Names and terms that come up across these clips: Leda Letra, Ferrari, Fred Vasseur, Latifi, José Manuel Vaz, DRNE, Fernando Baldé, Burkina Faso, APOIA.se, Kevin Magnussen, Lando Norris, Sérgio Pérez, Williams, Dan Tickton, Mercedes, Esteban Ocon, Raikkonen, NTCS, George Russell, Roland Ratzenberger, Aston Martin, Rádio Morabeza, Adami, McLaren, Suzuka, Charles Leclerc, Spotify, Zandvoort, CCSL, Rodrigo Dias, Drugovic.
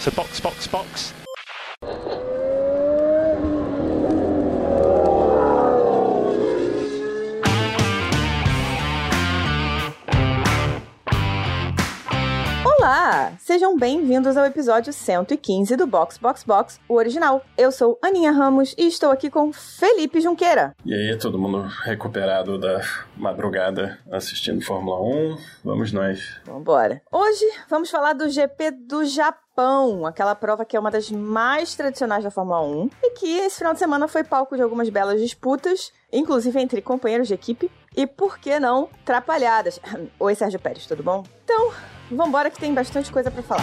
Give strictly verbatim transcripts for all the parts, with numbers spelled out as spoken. So box, box, box. Olá! Sejam bem-vindos ao episódio cento e quinze do Box Box Box, o original. Eu sou Aninha Ramos e estou aqui com Felipe Junqueira. E aí, todo mundo recuperado da madrugada assistindo Fórmula um? Vamos nós! Vambora! Hoje vamos falar do G P do Japão. Japão, aquela prova que é uma das mais tradicionais da Fórmula um e que esse final de semana foi palco de algumas belas disputas, inclusive entre companheiros de equipe e, por que não, trapalhadas. Oi, Sérgio Pérez, tudo bom? Então, vambora que tem bastante coisa pra falar.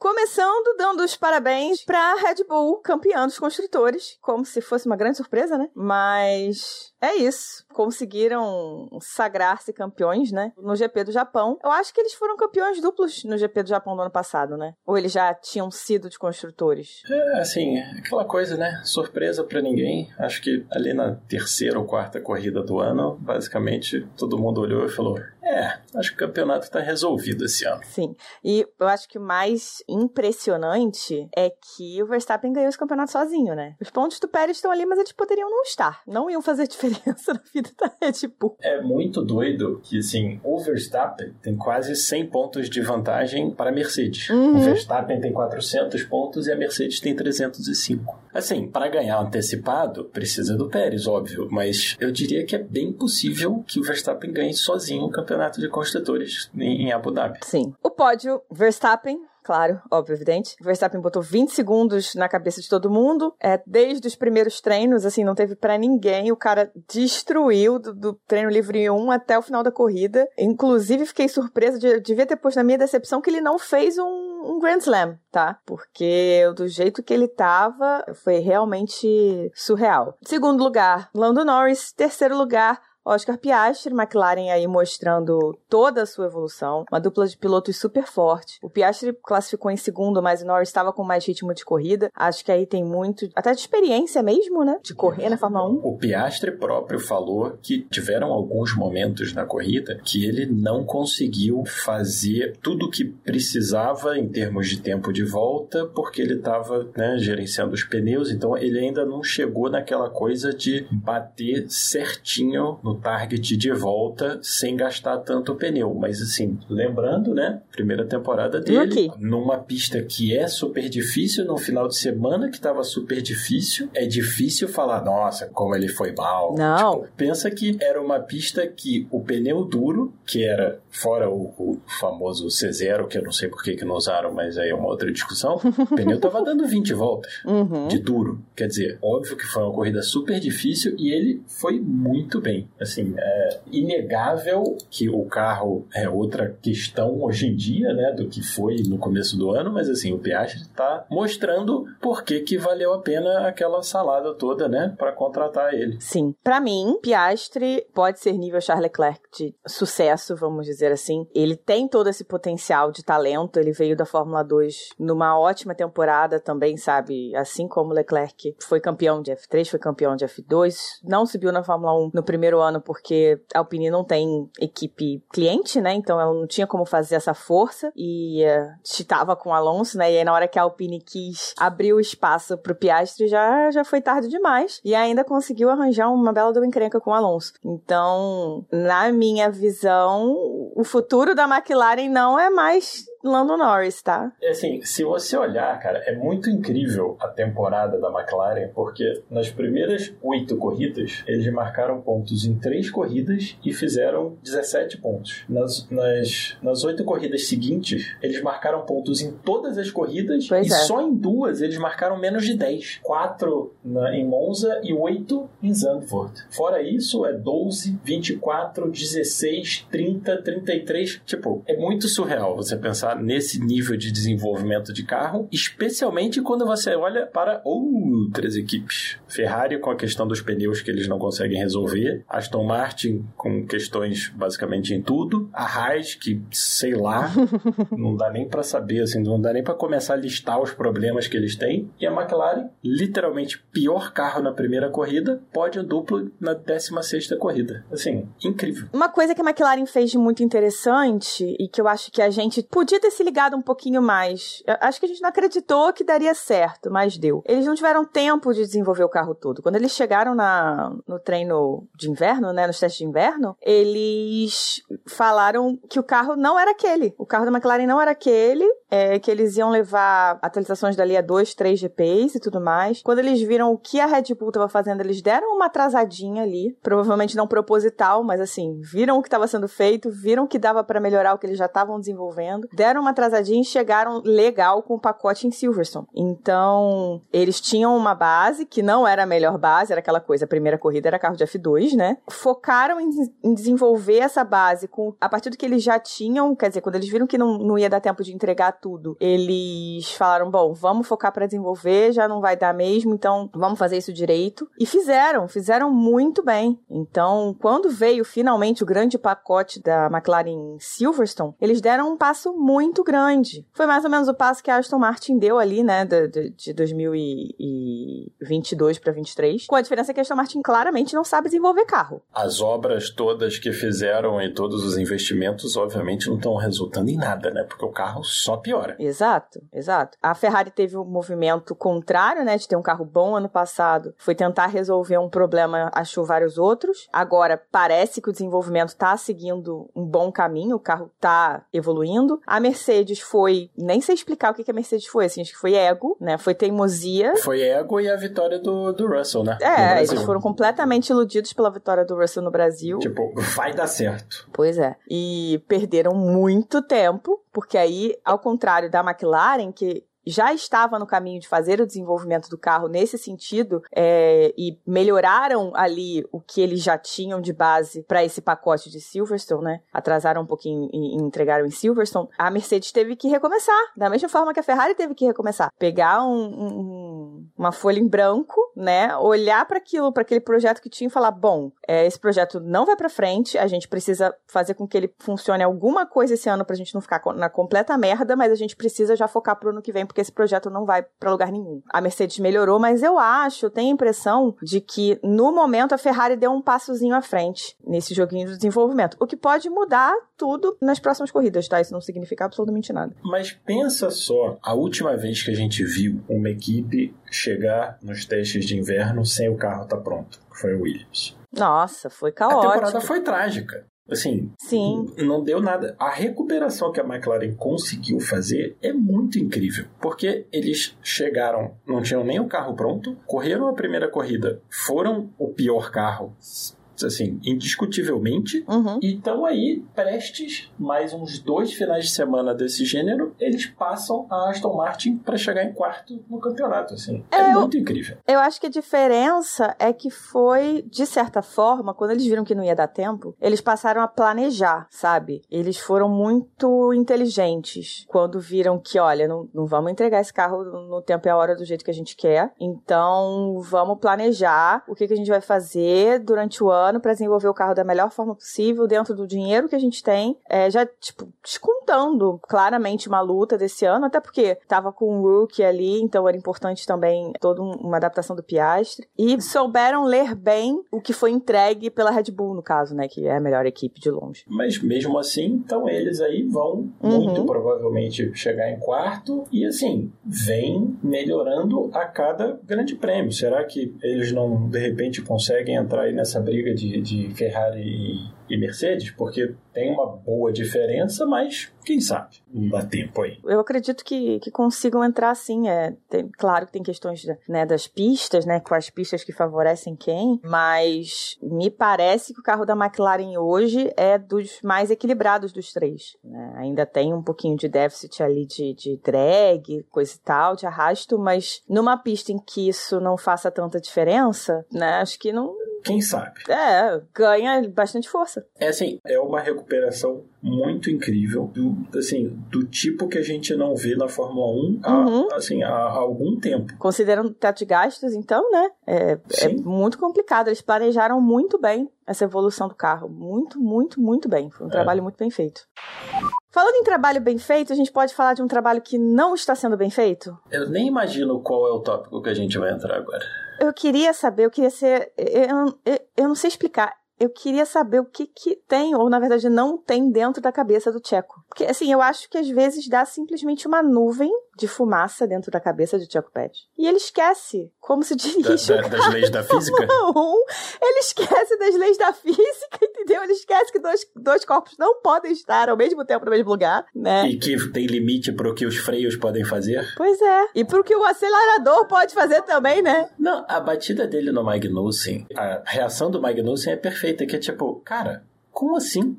Começando dando os parabéns pra Red Bull, campeã dos construtores, como se fosse uma grande surpresa, né? Mas é isso, conseguiram sagrar-se campeões, né? No G P do Japão. Eu acho que eles foram campeões duplos no G P do Japão do ano passado, né? Ou eles já tinham sido de construtores? É, assim, aquela coisa, né? Surpresa pra ninguém. Acho que ali na terceira ou quarta corrida do ano, basicamente, todo mundo olhou e falou... É, acho que o campeonato tá resolvido esse ano. Sim, e eu acho que o mais impressionante é que o Verstappen ganhou esse campeonato sozinho, né? Os pontos do Pérez estão ali, mas eles poderiam não estar. Não iam fazer diferença na vida da Red Bull. É muito doido que, assim, o Verstappen tem quase cem pontos de vantagem para a Mercedes. Uhum. O Verstappen tem quatrocentos pontos e a Mercedes tem trezentos e cinco. Assim, para ganhar antecipado, precisa do Pérez, óbvio, mas eu diria que é bem possível que o Verstappen ganhe sozinho o campeonato. Campeonato de Construtores em Abu Dhabi. Sim. O pódio, Verstappen... Claro, óbvio, evidente. O Verstappen botou vinte segundos na cabeça de todo mundo. É, desde os primeiros treinos, assim, não teve pra ninguém. O cara destruiu do, do treino livre um até o final da corrida. Inclusive, fiquei surpresa. De, devia ter posto na minha decepção que ele não fez um, um Grand Slam, tá? Porque do jeito que ele tava, foi realmente surreal. Segundo lugar, Lando Norris. Terceiro lugar, Oscar Piastri, McLaren aí mostrando toda a sua evolução, uma dupla de pilotos super forte. O Piastri classificou em segundo, mas o Norris estava com mais ritmo de corrida. Acho que aí tem muito, até de experiência mesmo, né? De correr na Fórmula um. O Piastri próprio falou que tiveram alguns momentos na corrida que ele não conseguiu fazer tudo o que precisava em termos de tempo de volta, porque ele estava, né, gerenciando os pneus, então ele ainda não chegou naquela coisa de bater certinho no target de volta sem gastar tanto o pneu, mas assim, lembrando, né, primeira temporada dele, numa pista que é super difícil, no final de semana que tava super difícil, é difícil falar, nossa, como ele foi mal. Não. Tipo, pensa que era uma pista que o pneu duro, que era fora o, o famoso C zero, que eu não sei por que que não usaram, mas aí é uma outra discussão, o pneu tava dando vinte voltas uhum. de duro, quer dizer, óbvio que foi uma corrida super difícil e ele foi muito bem. Assim, é inegável que o carro é outra questão hoje em dia, né, do que foi no começo do ano, mas assim, o Piastri está mostrando por que que valeu a pena aquela salada toda, né, para contratar ele. Sim, para mim, Piastri pode ser nível Charles Leclerc de sucesso, vamos dizer assim. Ele tem todo esse potencial de talento, ele veio da Fórmula dois numa ótima temporada também, sabe, assim como o Leclerc foi campeão de F três, foi campeão de F dois, não subiu na Fórmula um no primeiro ano, porque a Alpine não tem equipe cliente, né, então ela não tinha como fazer essa força, e estava uh, com o Alonso, né, e aí na hora que a Alpine quis abrir o espaço pro Piastri já, já foi tarde demais, e ainda conseguiu arranjar uma bela do encrenca com o Alonso. Então, na minha visão, o futuro da McLaren não é mais Lando Norris, tá? É assim, se você olhar, cara, é muito incrível a temporada da McLaren, porque nas primeiras oito corridas, eles marcaram pontos em três corridas e fizeram dezessete pontos. Nas, nas, nas oito corridas seguintes, eles marcaram pontos em todas as corridas pois e é. Só em duas eles marcaram menos de dez. Quatro na, em Monza e oito em Zandvoort. Fora isso, é doze, vinte e quatro, dezesseis, trinta, trinta trinta e três. Tipo, é muito surreal você pensar nesse nível de desenvolvimento de carro, especialmente quando você olha para outras equipes. Ferrari com a questão dos pneus que eles não conseguem resolver, Aston Martin com questões basicamente em tudo, a Haas que, sei lá, não dá nem para saber, assim, não dá nem para começar a listar os problemas que eles têm, e a McLaren, literalmente pior carro na primeira corrida, pódio duplo na décima sexta corrida. Assim, incrível. Uma coisa que a McLaren fez de muito interessante e que eu acho que a gente podia ter se ligado um pouquinho mais, eu acho que a gente não acreditou que daria certo, mas deu. Eles não tiveram tempo de desenvolver o carro todo. Quando eles chegaram na, no treino de inverno, né, nos testes de inverno, eles falaram que o carro não era aquele. O carro da McLaren não era aquele, é, que eles iam levar atualizações dali a dois, três G Ps e tudo mais. Quando eles viram o que a Red Bull estava fazendo, eles deram uma atrasadinha ali, provavelmente não proposital, mas assim, viram o que estava sendo feito, viram que dava para melhorar o que eles já estavam desenvolvendo, deram uma atrasadinha e chegaram legal com o pacote em Silverstone. Então, eles tinham uma base que não era a melhor base, era aquela coisa, a primeira corrida era carro de F dois, né? Focaram em, em desenvolver essa base com, a partir do que eles já tinham, quer dizer, quando eles viram que não, não ia dar tempo de entregar tudo, eles falaram, bom, vamos focar para desenvolver, já não vai dar mesmo, então vamos fazer isso direito. E fizeram, fizeram muito bem. Então, quando veio finalmente o grande pacote da McLaren em Silverstone, eles deram um passo muito grande. Foi mais ou menos o passo que a Aston Martin deu ali, né, de, de dois mil e vinte e dois para vinte e três, com a diferença que a Aston Martin claramente não sabe desenvolver carro. As obras todas que fizeram e todos os investimentos, obviamente, não estão resultando em nada, né, porque o carro só piora. Exato, exato. A Ferrari teve um movimento contrário, né, de ter um carro bom ano passado, foi tentar resolver um problema, achou vários outros. Agora, parece que o desenvolvimento está seguindo um bom caminho, o carro está evoluindo. A Mercedes foi, nem sei explicar o que, que a Mercedes foi, assim, acho que foi ego, né, foi teimosia. Foi ego e a vitória do, do Russell, né? É, eles foram completamente iludidos pela vitória do Russell no Brasil. Tipo, vai dar certo. Pois é. E perderam muito tempo, porque aí, ao contrário da McLaren, que já estava no caminho de fazer o desenvolvimento do carro nesse sentido, é, e melhoraram ali o que eles já tinham de base para esse pacote de Silverstone, né? Atrasaram um pouquinho e, e entregaram em Silverstone. A Mercedes teve que recomeçar, da mesma forma que a Ferrari teve que recomeçar. Pegar um, um, uma folha em branco, né? Olhar para aquilo, para aquele projeto que tinha e falar, bom, é, esse projeto não vai para frente, a gente precisa fazer com que ele funcione alguma coisa esse ano para a gente não ficar na completa merda, mas a gente precisa já focar pro ano que vem, porque esse projeto não vai pra lugar nenhum. A Mercedes melhorou, mas eu acho, eu tenho a impressão de que, no momento, a Ferrari deu um passozinho à frente nesse joguinho do desenvolvimento. O que pode mudar tudo nas próximas corridas, tá? Isso não significa absolutamente nada. Mas pensa só, a última vez que a gente viu uma equipe chegar nos testes de inverno sem o carro tá pronto, foi o Williams. Nossa, foi caótico. A temporada foi trágica. Assim, sim, não deu nada. A recuperação que a McLaren conseguiu fazer é muito incrível, porque eles chegaram, não tinham nem o carro pronto, correram a primeira corrida, foram o pior carro, assim, indiscutivelmente, uhum. Então aí, prestes mais uns dois finais de semana desse gênero, eles passam a Aston Martin para chegar em quarto no campeonato, assim, é, é muito eu, incrível. Eu acho que a diferença é que foi, de certa forma, quando eles viram que não ia dar tempo, eles passaram a planejar, sabe? Eles foram muito inteligentes quando viram que, olha, não, não vamos entregar esse carro no tempo e a hora do jeito que a gente quer, então vamos planejar o que, que a gente vai fazer durante o ano para desenvolver o carro da melhor forma possível dentro do dinheiro que a gente tem, é, já tipo, descontando claramente uma luta desse ano, até porque tava com o Rookie ali, então era importante também toda um, uma adaptação do Piastri, e souberam ler bem o que foi entregue pela Red Bull, no caso, né, que é a melhor equipe de longe. Mas mesmo assim, então eles aí vão uhum. muito provavelmente chegar em quarto e assim, vem melhorando a cada grande prêmio. Será que eles não, de repente, conseguem entrar aí nessa briga de, de Ferrari e Mercedes, porque tem uma boa diferença, mas quem sabe não dá tempo aí. Eu acredito que, que consigam entrar sim, é, tem, claro que tem questões, né, das pistas, né, quais pistas que favorecem quem, mas me parece que o carro da McLaren hoje é dos mais equilibrados dos três, né? Ainda tem um pouquinho de déficit ali de, de drag, coisa e tal, de arrasto, mas numa pista em que isso não faça tanta diferença, né, acho que não quem sabe? É, ganha bastante força. É assim, é uma recuperação muito incrível, do, assim, do tipo que a gente não vê na Fórmula um há, uhum. assim, há, há algum tempo. Considerando o teto de gastos, então, né? É, é muito complicado. Eles planejaram muito bem essa evolução do carro. Muito, muito, muito bem. Foi um é. trabalho muito bem feito. Falando em trabalho bem feito, a gente pode falar de um trabalho que não está sendo bem feito? Eu nem imagino qual é o tópico que a gente vai entrar agora. Eu queria saber, eu queria ser... Eu, eu, eu não sei explicar. Eu queria saber o que, que tem, ou na verdade não tem, dentro da cabeça do Checo. Porque, assim, eu acho que às vezes dá simplesmente uma nuvem de fumaça dentro da cabeça do Checo Pérez. E ele esquece como se dirige da, da, das leis da física? Não, ele esquece das leis da física, entendeu? Ele esquece que dois, dois corpos não podem estar ao mesmo tempo no mesmo lugar, né? E que tem limite pro que os freios podem fazer. Pois é. E pro que o acelerador pode fazer também, né? Não, a batida dele no Magnussen, a reação do Magnussen é perfeita, que é tipo, cara... Como assim?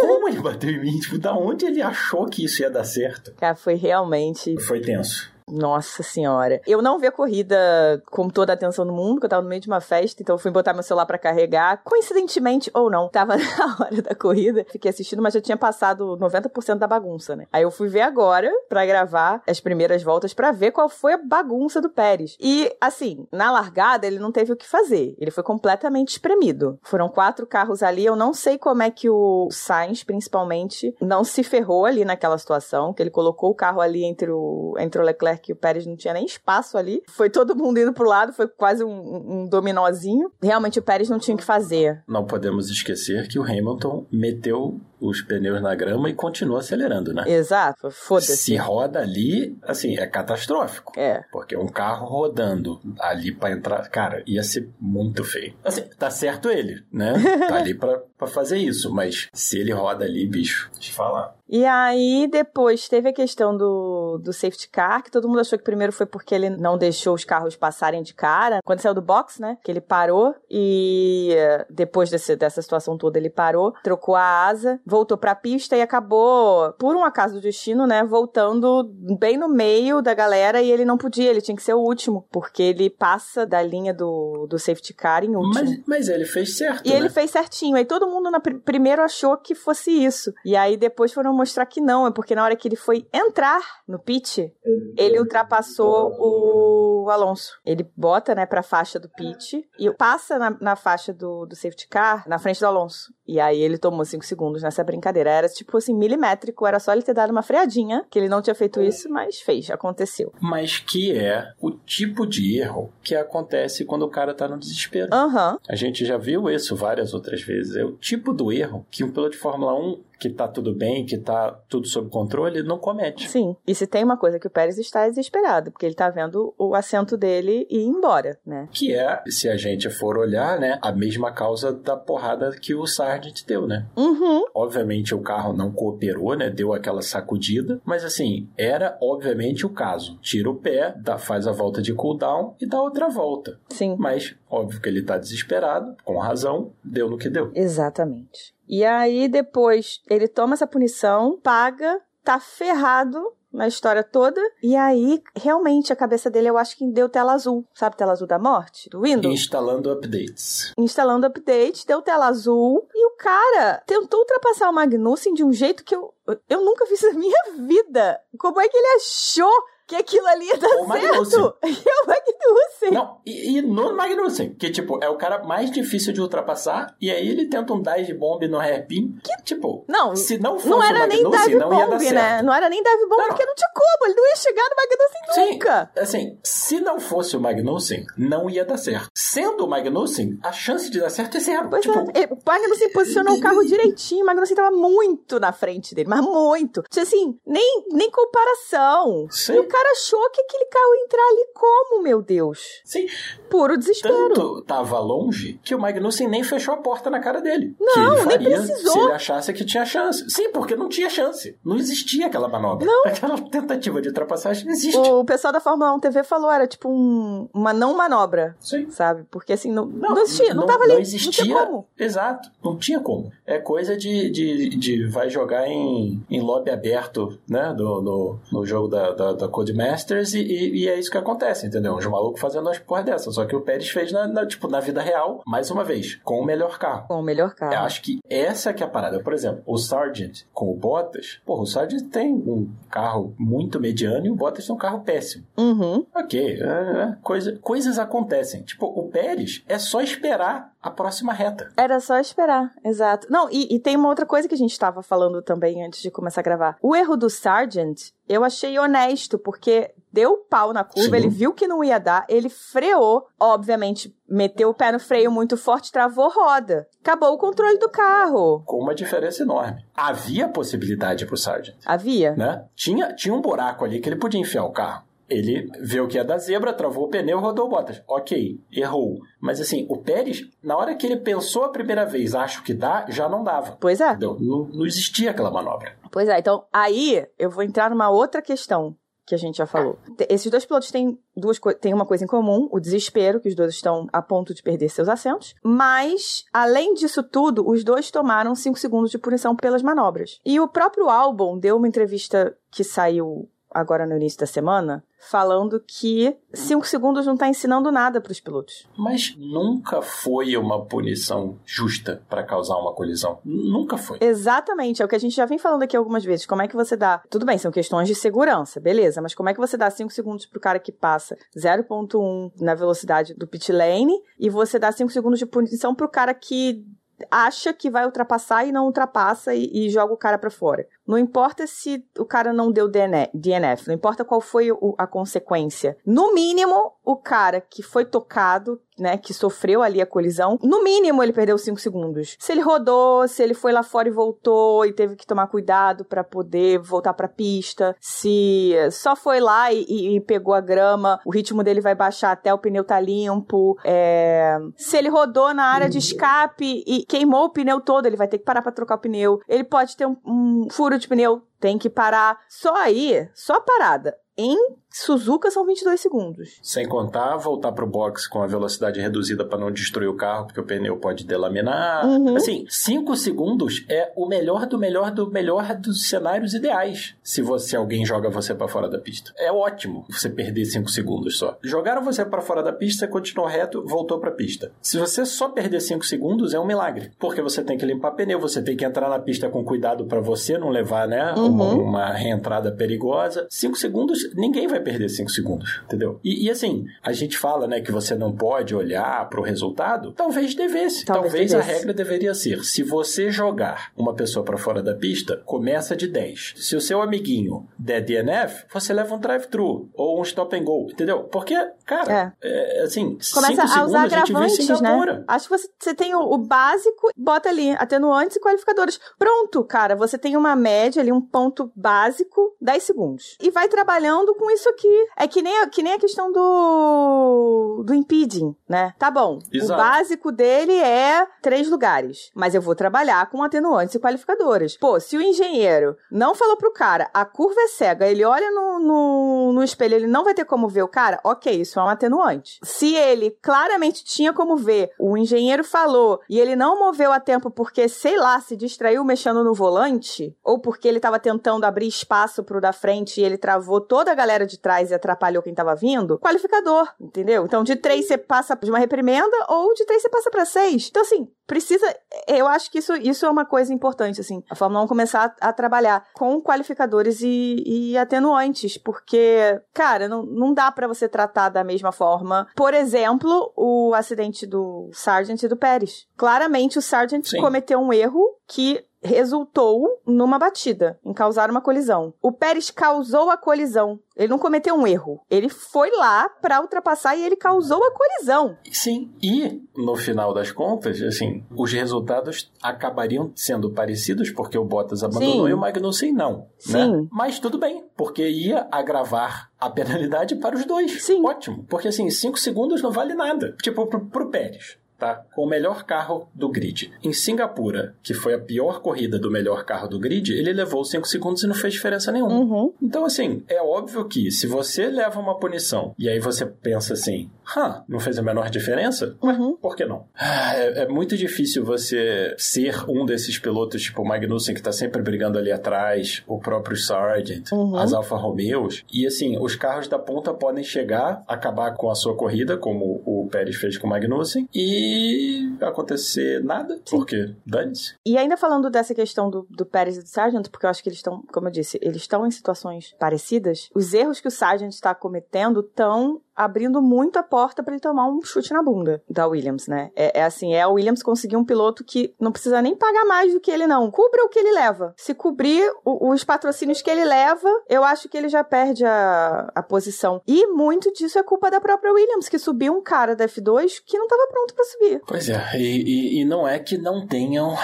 Como ele bateu em mim? Tipo, da onde ele achou que isso ia dar certo? Cara, foi realmente... Foi tenso. Nossa senhora. Eu não vi a corrida com toda a atenção do mundo, porque eu tava no meio de uma festa, então eu fui botar meu celular pra carregar. Coincidentemente, ou não, tava na hora da corrida, fiquei assistindo, mas já tinha passado noventa por cento da bagunça, né? Aí eu fui ver agora, pra gravar as primeiras voltas, pra ver qual foi a bagunça do Pérez. E, assim, na largada ele não teve o que fazer. Ele foi completamente espremido. Foram quatro carros ali, eu não sei como é que o Sainz, principalmente, não se ferrou ali naquela situação, que ele colocou o carro ali entre o, entre o Leclerc, que o Pérez não tinha nem espaço ali. Foi todo mundo indo pro lado, foi quase um, um dominózinho. Realmente o Pérez não tinha o que fazer. Não podemos esquecer que o Hamilton meteu os pneus na grama e continua acelerando, né? Exato, foda-se. Se roda ali, assim, é catastrófico. É. Porque um carro rodando ali pra entrar, cara, ia ser muito feio. Assim, tá certo ele, né? Tá ali pra, pra fazer isso, mas se ele roda ali, bicho, deixa eu falar. E aí, depois, teve a questão do, do safety car, que todo mundo achou que primeiro foi porque ele não deixou os carros passarem de cara. Quando saiu do box, né? Que ele parou e depois desse, dessa situação toda, ele parou, trocou a asa, voltou pra pista e acabou, por um acaso do destino, né, voltando bem no meio da galera, e ele não podia, ele tinha que ser o último, porque ele passa da linha do, do safety car em último. Mas, mas ele fez certo, E né? ele fez certinho, aí todo mundo na, primeiro achou que fosse isso, e aí depois foram mostrar que não, é porque na hora que ele foi entrar no pit, ele ultrapassou o Alonso. Ele bota, né, pra faixa do pit e passa na, na faixa do, do safety car, na frente do Alonso. E aí ele tomou cinco segundos nessa brincadeira. Era tipo assim, milimétrico, era só ele ter dado uma freadinha, que ele não tinha feito isso, mas fez, aconteceu. Mas que é o tipo de erro que acontece quando o cara tá no desespero. Uhum. A gente já viu isso várias outras vezes. É o tipo do erro que um piloto de Fórmula um que tá tudo bem, que tá tudo sob controle, não comete. Sim, e se tem uma coisa que o Pérez está desesperado, porque ele tá vendo o assento dele ir embora, né? Que é, se a gente for olhar, né, a mesma causa da porrada que o Sargeant deu, né? Uhum. Obviamente o carro não cooperou, né, deu aquela sacudida, mas assim, era obviamente o caso. Tira o pé, dá, faz a volta de cooldown e dá outra volta. Sim. Mas, óbvio que ele tá desesperado, com razão, deu no que deu. Exatamente. E aí, depois, ele toma essa punição, paga, tá ferrado na história toda. E aí, realmente, a cabeça dele, eu acho que deu tela azul. Sabe tela azul da morte? Do Windows? Instalando updates. Instalando updates, deu tela azul. E o cara tentou ultrapassar o Magnussen de um jeito que eu, eu nunca vi isso na minha vida. Como é que ele achou que aquilo ali ia dar o certo? Magnussen. E o Magnussen. Não, e, e no Magnussen, que, tipo, é o cara mais difícil de ultrapassar, e aí ele tenta um dive bomb no hairpin, que, tipo, não, se não fosse não era o Magnussen, nem dive não bomb, ia dar certo. Né? Não era nem dive bomb, não, porque não tinha como, ele não ia chegar no Magnussen sim, nunca. Assim, se não fosse o Magnussen, não ia dar certo. Sendo o Magnussen, a chance de dar certo é zero. Pois tipo... é, o Magnussen posicionou o carro direitinho, o Magnussen tava muito na frente dele, mas muito. Assim, nem, nem comparação. Sim. O cara achou que aquele carro ia entrar ali como, meu Deus? Sim. Puro desespero. Tanto tava longe que o Magnussen nem fechou a porta na cara dele. Não, que ele nem precisou. Se ele achasse que tinha chance. Sim, porque não tinha chance. Não existia aquela manobra. Não. Aquela tentativa de ultrapassagem não existe. O pessoal da Fórmula um T V falou, era tipo um, uma não manobra. Sim. Sabe? Porque assim, não, não, não existia. Não, não tava ali. Não existia. Não tinha como. Exato. Não tinha como. É coisa de, de, de vai jogar em, em lobby aberto, né? No, no, no jogo da, da, da Code de Masters e, e, e é isso que acontece, entendeu? Os malucos fazendo as porra dessa, só que o Pérez fez na, na, tipo, na vida real, mais uma vez, com o melhor carro. Com o melhor carro. Eu acho que essa que é a parada. Por exemplo, o Sargeant com o Bottas, porra, o Sargeant tem um carro muito mediano e o Bottas tem um carro péssimo. Uhum. Ok, é, coisa, coisas acontecem. Tipo, o Pérez é só esperar a próxima reta. Era só esperar, exato. Não, e, e tem uma outra coisa que a gente estava falando também antes de começar a gravar. O erro do Sargeant, eu achei honesto, porque deu pau na curva, Sim. Ele viu que não ia dar, ele freou, obviamente, meteu o pé no freio muito forte, travou roda. Acabou o controle do carro. Com uma diferença enorme. Havia possibilidade pro Sargeant. Havia. Né? Tinha, tinha um buraco ali que ele podia enfiar o carro. Ele viu que ia da zebra, travou o pneu, rodou o Bottas. Ok, errou. Mas assim, o Pérez, na hora que ele pensou a primeira vez, acho que dá, já não dava. Pois é. Entendeu? Não, não existia aquela manobra. Pois é, então aí eu vou entrar numa outra questão que a gente já falou. Esses dois pilotos têm, duas co- têm uma coisa em comum, o desespero, que os dois estão a ponto de perder seus assentos, mas, além disso tudo, os dois tomaram cinco segundos de punição pelas manobras. E o próprio Albon deu uma entrevista que saiu agora no início da semana, falando que cinco segundos não está ensinando nada para os pilotos. Mas nunca foi uma punição justa para causar uma colisão. Nunca foi. Exatamente, é o que a gente já vem falando aqui algumas vezes. Como é que você dá... Tudo bem, são questões de segurança, beleza, mas como é que você dá cinco segundos para o cara que passa zero ponto um na velocidade do pit lane e você dá cinco segundos de punição para o cara que acha que vai ultrapassar e não ultrapassa e, e joga o cara pra fora. Não importa se o cara não deu D N F, não importa qual foi o, a consequência. No mínimo, o cara que foi tocado, né, que sofreu ali a colisão, no mínimo ele perdeu cinco segundos. Se ele rodou, se ele foi lá fora e voltou e teve que tomar cuidado pra poder voltar pra pista, se só foi lá e, e pegou a grama, o ritmo dele vai baixar até o pneu tá limpo, é... se ele rodou na área de escape e queimou o pneu todo, ele vai ter que parar pra trocar o pneu, ele pode ter um, um furo de pneu, tem que parar, só aí, só parada. Em Suzuka são vinte e dois segundos. Sem contar, voltar pro box com a velocidade reduzida para não destruir o carro, porque o pneu pode delaminar. Uhum. Assim, cinco segundos é o melhor do melhor do melhor dos cenários ideais. Se você, alguém joga você para fora da pista. É ótimo você perder cinco segundos só. Jogaram você para fora da pista, você continuou reto, voltou pra pista. Se você só perder cinco segundos, é um milagre. Porque você tem que limpar pneu, você tem que entrar na pista com cuidado para você não levar, né, uhum. uma, uma reentrada perigosa. cinco segundos ninguém vai perder cinco segundos, entendeu? E, e assim, a gente fala, né, que você não pode olhar pro resultado, talvez devesse. Talvez, talvez devesse. A regra deveria ser, se você jogar uma pessoa pra fora da pista, começa de dez. Se o seu amiguinho der D N F, você leva um drive-thru ou um stop and go, entendeu? Porque, cara, é. É, assim, começa a usar agravantes, né? Acho que você, você tem o, o básico, bota ali atenuantes e qualificadores. Pronto, cara, você tem uma média ali, um ponto básico, dez segundos. E vai trabalhando com isso aqui. É que nem, que nem a questão do, do impeding, né? Tá bom, exato. O básico dele é três lugares, mas eu vou trabalhar com atenuantes e qualificadores. Pô, se o engenheiro não falou pro cara, a curva é cega, ele olha no, no, no espelho, ele não vai ter como ver o cara, ok, isso é um atenuante. Se ele claramente tinha como ver, o engenheiro falou e ele não moveu a tempo porque, sei lá, se distraiu mexendo no volante, ou porque ele tava tentando abrir espaço pro da frente e ele travou todo toda a galera de trás e atrapalhou quem tava vindo, qualificador, entendeu? Então, de três você passa de uma reprimenda ou de três você passa pra seis. Então, assim, precisa... Eu acho que isso, isso é uma coisa importante, assim. A Fórmula um começar a, a trabalhar com qualificadores e, e atenuantes, porque, cara, não, não dá pra você tratar da mesma forma. Por exemplo, o acidente do Sargeant e do Pérez. Claramente, o Sargeant Sim. cometeu um erro que... resultou numa batida, em causar uma colisão. O Pérez causou a colisão. Ele não cometeu um erro. Ele foi lá pra ultrapassar e ele causou a colisão. Sim, e no final das contas, assim, os resultados acabariam sendo parecidos porque o Bottas abandonou Sim. e o Magnussen não. Sim. Né? Mas tudo bem, porque ia agravar a penalidade para os dois. Sim. Ótimo, porque assim, cinco segundos não vale nada. Tipo, pro, pro Pérez. tá com o melhor carro do grid. Em Singapura, que foi a pior corrida do melhor carro do grid, ele levou cinco segundos e não fez diferença nenhuma. Uhum. Então, assim, é óbvio que se você leva uma punição e aí você pensa assim, hã, não fez a menor diferença? Uhum. Por que não? Ah, é, é muito difícil você ser um desses pilotos, tipo o Magnussen, que tá sempre brigando ali atrás, o próprio Sargeant, uhum. as Alfa Romeos, e assim, os carros da ponta podem chegar, acabar com a sua corrida, como o Pérez fez com o Magnussen, e acontecer nada, Sim. porque dane-se. E ainda falando dessa questão do, do Pérez e do Sargeant, porque eu acho que eles estão, como eu disse, eles estão em situações parecidas, os erros que o Sargeant está cometendo estão abrindo muito a porta pra ele tomar um chute na bunda da Williams, né? É, é assim, é a Williams conseguir um piloto que não precisa nem pagar mais do que ele, não. Cubra o que ele leva. Se cobrir o, os patrocínios que ele leva, eu acho que ele já perde a, a posição. E muito disso é culpa da própria Williams, que subiu um cara da F dois que não tava pronto pra subir. Pois é, e, e, e não é que não tenham,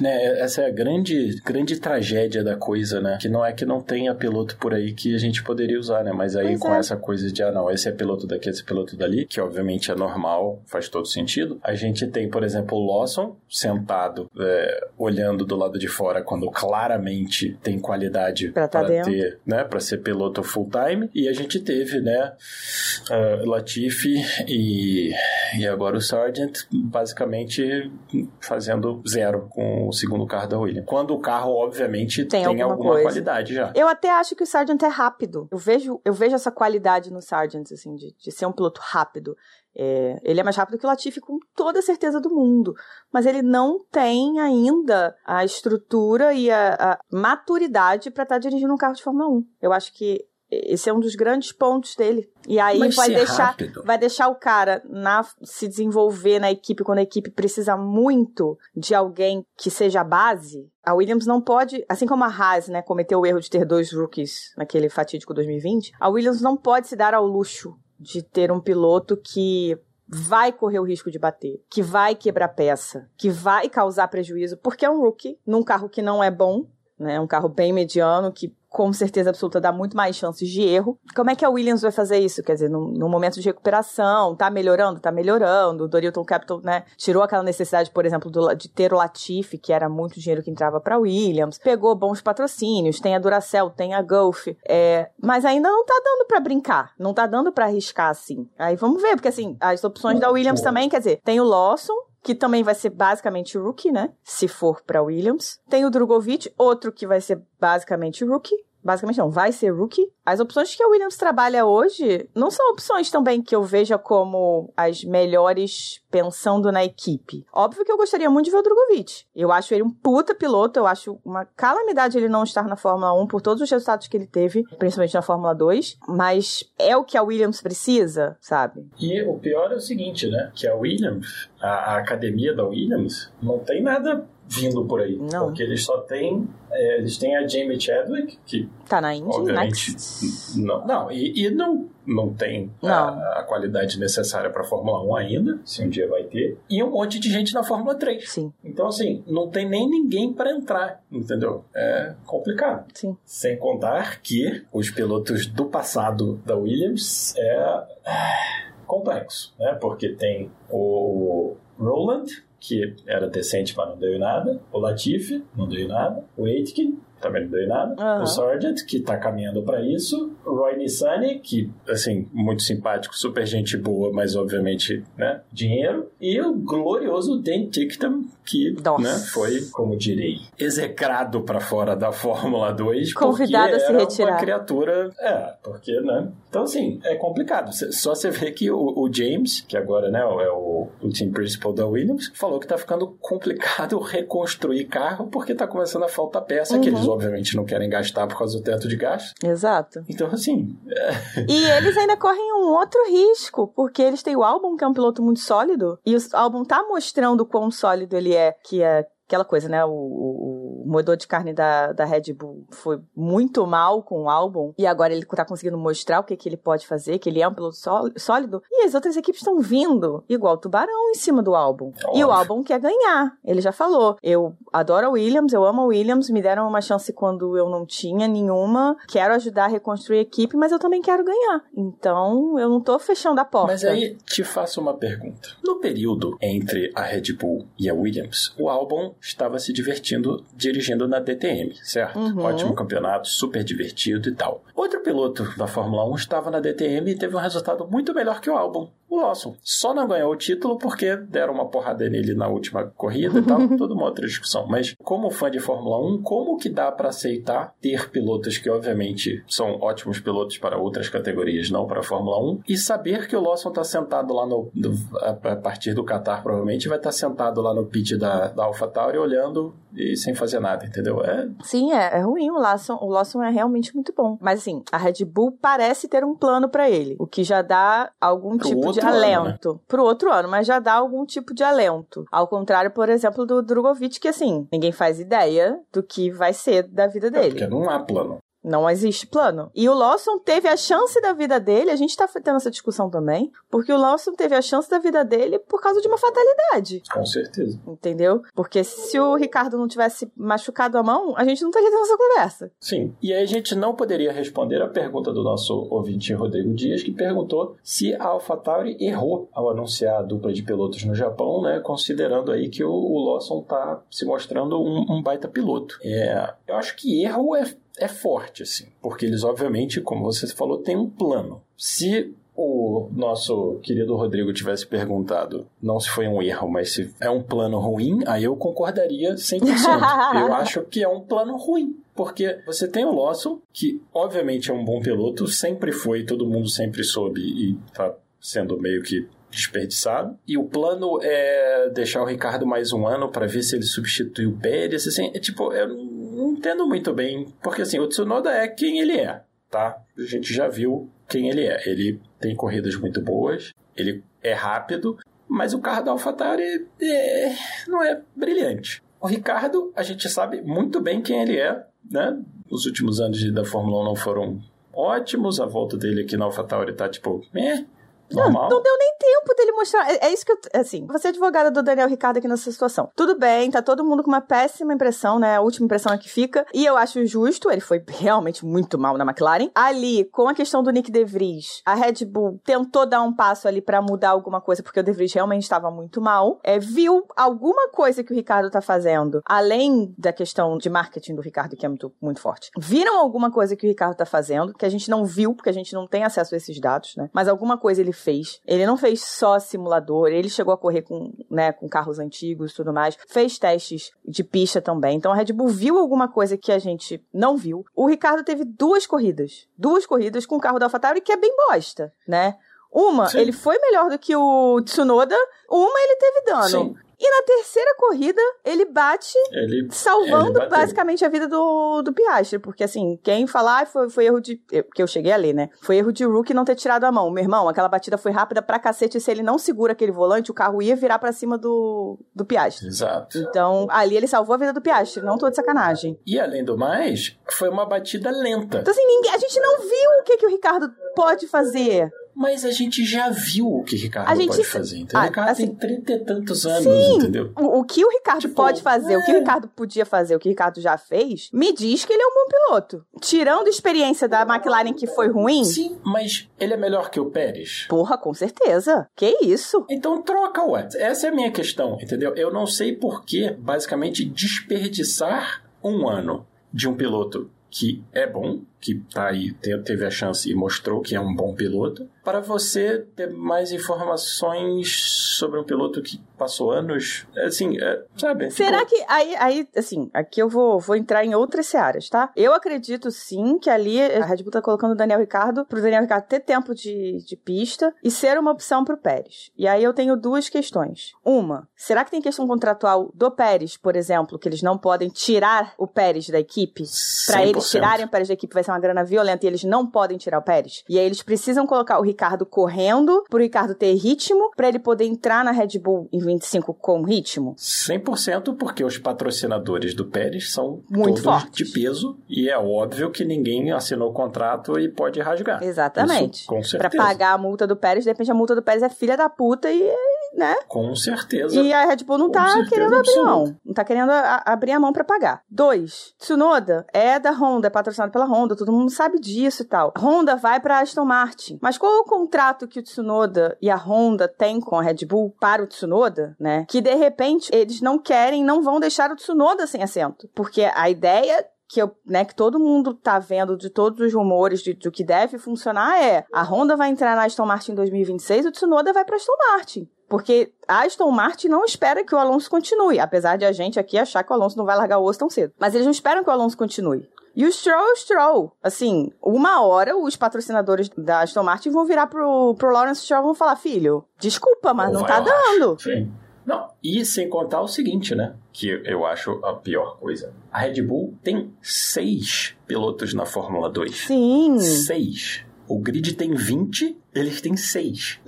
né? Essa é a grande, grande tragédia da coisa, né? Que não é que não tenha piloto por aí que a gente poderia usar, né? Mas aí pois com é. essa coisa de, ah, não, esse é piloto daqui, esse piloto dali, que obviamente é normal, faz todo sentido. A gente tem, por exemplo, o Lawson sentado, é, olhando do lado de fora quando claramente tem qualidade pra, tá pra ter, né, pra ser piloto full time, e a gente teve, né, uh, Latifi e, e agora o Sargeant basicamente fazendo zero com o segundo carro da Williams. Quando o carro, obviamente, tem, tem alguma, alguma qualidade já. Eu até acho que o Sargeant é rápido. Eu vejo, eu vejo essa qualidade no Sargeant, assim, de De, de ser um piloto rápido. É, ele é mais rápido que o Latifi com toda a certeza do mundo, mas ele não tem ainda a estrutura e a, a maturidade para estar tá dirigindo um carro de Fórmula um. Eu acho que esse é um dos grandes pontos dele. E aí vai deixar, vai deixar o cara na, se desenvolver na equipe quando a equipe precisa muito de alguém que seja a base. A Williams não pode, assim como a Haas, né, cometeu o erro de ter dois rookies naquele fatídico dois mil e vinte, a Williams não pode se dar ao luxo de ter um piloto que vai correr o risco de bater, que vai quebrar peça, que vai causar prejuízo, porque é um rookie, num carro que não é bom, né, um carro bem mediano, que com certeza absoluta dá muito mais chances de erro. Como é que a Williams vai fazer isso? Quer dizer, num, num momento de recuperação, tá melhorando? Tá melhorando. O Dorilton Capital, né, tirou aquela necessidade, por exemplo, do, de ter o Latifi, que era muito dinheiro que entrava pra Williams. Pegou bons patrocínios, tem a Duracell, tem a Gulf, é, mas ainda não tá dando pra brincar, não tá dando pra arriscar assim. Aí vamos ver, porque assim, as opções da Williams também, quer dizer, tem o Lawson, que também vai ser basicamente rookie, né? Se for pra Williams. Tem o Drugovic, outro que vai ser basicamente rookie. Basicamente não, vai ser rookie. As opções que a Williams trabalha hoje não são opções também que eu veja como as melhores pensando na equipe. Óbvio que eu gostaria muito de ver o Drugovic. Eu acho ele um puta piloto, eu acho uma calamidade ele não estar na Fórmula um por todos os resultados que ele teve, principalmente na Fórmula dois, mas é o que a Williams precisa, sabe? E o pior é o seguinte, né? Que a Williams, a, a academia da Williams, não tem nada vindo por aí. Não. Porque eles só têm... É, eles têm a Jamie Chadwick, que... Tá na Indy, obviamente, Next. Não, não, e, e não, não tem não. A, a qualidade necessária pra Fórmula um ainda, se um dia vai ter. E um monte de gente na Fórmula três. Sim. Então, assim, não tem nem ninguém pra entrar, entendeu? É complicado. Sim. Sem contar que os pilotos do passado da Williams é complexo, né? Porque tem o Roland, que era decente, mas não deu em nada. O Latifi, não deu em nada. O Aitken, também não deu em nada. Uhum. O Sargeant, que tá caminhando pra isso. O Roy Nissany, que, assim, muito simpático, super gente boa, mas obviamente, né, dinheiro. E o glorioso Dan Tickton, que, né, foi, como direi, execrado pra fora da Fórmula dois. Convidado a se retirar. Porque era uma criatura... É, porque, né... Então, assim, é complicado. Só você vê que o, o James, que agora, né, é o, o team principal da Williams, falou que tá ficando complicado reconstruir carro porque tá começando a faltar peça, uhum. que eles obviamente não querem gastar por causa do teto de gasto. Exato. Então, assim... É... E eles ainda correm um outro risco, porque eles têm o Albon, que é um piloto muito sólido, e o Albon tá mostrando quão sólido ele é, que é aquela coisa, né, o, o, o moedor de carne da, da Red Bull foi muito mal com o Albon, e agora ele tá conseguindo mostrar o que, que ele pode fazer, que ele é um piloto sólido, e as outras equipes estão vindo igual tubarão em cima do Albon. Oh. E o Albon quer ganhar, ele já falou, eu adoro a Williams, eu amo a Williams, me deram uma chance quando eu não tinha nenhuma, quero ajudar a reconstruir a equipe, mas eu também quero ganhar, então eu não tô fechando a porta. Mas aí te faço uma pergunta, no período entre a Red Bull e a Williams, o Albon estava se divertindo dirigindo na D T M, certo? Uhum. Ótimo campeonato, super divertido e tal. Outro piloto da Fórmula um estava na D T M e teve um resultado muito melhor que o Albon, o Lawson. Só não ganhou o título porque deram uma porrada nele na última corrida e tal, toda uma outra discussão. Mas como fã de Fórmula um, como que dá para aceitar ter pilotos que obviamente são ótimos pilotos para outras categorias, não para a Fórmula um, e saber que o Lawson está sentado lá no, do, a partir do Qatar provavelmente, vai estar tá sentado lá no pit da, da AlphaTauri olhando e sem fazer nada, entendeu? É... Sim, é, é ruim o Lawson, o Lawson é realmente muito bom, mas assim, a Red Bull parece ter um plano pra ele, o que já dá algum pro tipo de alento, ano, né? Pro outro ano, mas já dá algum tipo de alento, ao contrário, por exemplo, do Drogovic, que assim, ninguém faz ideia do que vai ser da vida dele. É porque não há plano. Não existe plano. E o Lawson teve a chance da vida dele, a gente tá tendo essa discussão também, porque o Lawson teve a chance da vida dele por causa de uma fatalidade. Com certeza. Entendeu? Porque se o Ricardo não tivesse machucado a mão, a gente não estaria tendo essa conversa. Sim. E aí a gente não poderia responder a pergunta do nosso ouvinte Rodrigo Dias, que perguntou se a AlphaTauri errou ao anunciar a dupla de pilotos no Japão, né? Considerando aí que o, o Lawson tá se mostrando um, um baita piloto. É, eu acho que erro é É forte, assim, porque eles, obviamente, como você falou, têm um plano. Se o nosso querido Rodrigo tivesse perguntado, não se foi um erro, mas se é um plano ruim, aí eu concordaria cem por cento. Eu acho que é um plano ruim. Porque você tem o Lawson, que obviamente é um bom piloto, sempre foi, todo mundo sempre soube e tá sendo meio que desperdiçado, e o plano é deixar o Ricardo mais um ano para ver se ele substitui o Pérez, assim, é tipo, eu não entendo muito bem, porque assim, o Tsunoda é quem ele é, tá? A gente já viu quem ele é, ele tem corridas muito boas, ele é rápido, mas o carro da AlphaTauri é... não é brilhante. O Ricardo, a gente sabe muito bem quem ele é, né? Os últimos anos da Fórmula um não foram ótimos, a volta dele aqui na AlphaTauri tá tipo, meh. Não, não deu nem tempo dele mostrar. É, é isso que eu... Assim, você é advogada do Daniel Ricciardo aqui nessa situação. Tudo bem, tá todo mundo com uma péssima impressão, né? A última impressão é que fica. E eu acho justo, ele foi realmente muito mal na McLaren. Ali, com a questão do Nick De Vries, a Red Bull tentou dar um passo ali pra mudar alguma coisa, porque o De Vries realmente estava muito mal. É, viu alguma coisa que o Ricciardo tá fazendo, além da questão de marketing do Ricciardo, que é muito, muito forte. Viram alguma coisa que o Ricciardo tá fazendo, que a gente não viu, porque a gente não tem acesso a esses dados, né? Mas alguma coisa ele fez. Ele não fez só simulador, ele chegou a correr com, né, com carros antigos e tudo mais, fez testes de pista também, então a Red Bull viu alguma coisa que a gente não viu. O Ricardo teve duas corridas, duas corridas com o carro da AlphaTauri, que é bem bosta, né? Uma, sim, ele foi melhor do que o Tsunoda, uma ele teve dano. Sim. E na terceira corrida, ele bate, ele, salvando ele basicamente a vida do, do Piastri. Porque, assim, quem falar foi, foi erro de... Eu, que eu cheguei a ler, né? Foi erro de Rookie não ter tirado a mão. Meu irmão, aquela batida foi rápida pra cacete. E se ele não segura aquele volante, o carro ia virar pra cima do, do Piastri. Exato. Então, ali ele salvou a vida do Piastri. Não tô de sacanagem. E, além do mais, foi uma batida lenta. Então, assim, ninguém, a gente não viu o que, que o Ricardo pode fazer. Mas a gente já viu o que o Ricardo gente... pode fazer, entendeu? Ah, o Ricardo assim, tem trinta e tantos anos, sim, entendeu? O, o que o Ricardo tipo, pode fazer, é... o que o Ricardo podia fazer, o que o Ricardo já fez, me diz que ele é um bom piloto. Tirando a experiência da McLaren que foi ruim... Sim, mas ele é melhor que o Pérez? Porra, com certeza. Que isso? Então troca, ué. Essa é a minha questão, entendeu? Eu não sei por que, basicamente, desperdiçar um ano de um piloto que é bom, que tá aí, teve a chance e mostrou que é um bom piloto, para você ter mais informações sobre um piloto que passou anos, assim, é, sabe? Será tipo... que, aí, aí, assim, aqui eu vou, vou entrar em outras searas, tá? Eu acredito, sim, que ali a Red Bull tá colocando o Daniel Ricciardo, pro Daniel Ricciardo ter tempo de, de pista e ser uma opção pro Pérez. E aí eu tenho duas questões. Uma, será que tem questão contratual do Pérez, por exemplo, que eles não podem tirar o Pérez da equipe? Pra cem por cento. Eles tirarem o Pérez da equipe vai ser uma grana violenta e eles não podem tirar o Pérez? E aí eles precisam colocar o Ricciardo correndo, pro Ricciardo ter ritmo, pra ele poder entrar na Red Bull em vinte e cinco com ritmo? cem por cento, porque os patrocinadores do Pérez são muito todos fortes, de peso, e é óbvio que ninguém assinou o contrato e pode rasgar. Exatamente. Isso, com certeza. Pra pagar a multa do Pérez, de repente a multa do Pérez é filha da puta e... né? Com certeza. E a Red Bull não tá querendo abrir a mão. Não tá querendo a, abrir a mão pra pagar. Dois, Tsunoda é da Honda, é patrocinado pela Honda, todo mundo sabe disso e tal. A Honda vai pra Aston Martin. Mas qual é o contrato que o Tsunoda e a Honda têm com a Red Bull para o Tsunoda, né? Que de repente eles não querem, não vão deixar o Tsunoda sem assento. Porque a ideia... Que, eu, né, que todo mundo tá vendo de todos os rumores de, de o que deve funcionar é a Honda vai entrar na Aston Martin em dois mil e vinte e seis, o Tsunoda vai pra Aston Martin. Porque a Aston Martin não espera que o Alonso continue, apesar de a gente aqui achar que o Alonso não vai largar o osso tão cedo. Mas eles não esperam que o Alonso continue. E o Stroll é o Stroll. Assim, uma hora os patrocinadores da Aston Martin vão virar pro, pro Lawrence Stroll e vão falar, filho, desculpa, mas oh, não tá dando. Sim. Não, e sem contar o seguinte, né? Que eu acho a pior coisa. A Red Bull tem seis pilotos na Fórmula dois. Sim. Seis. O grid tem vinte, eles têm seis.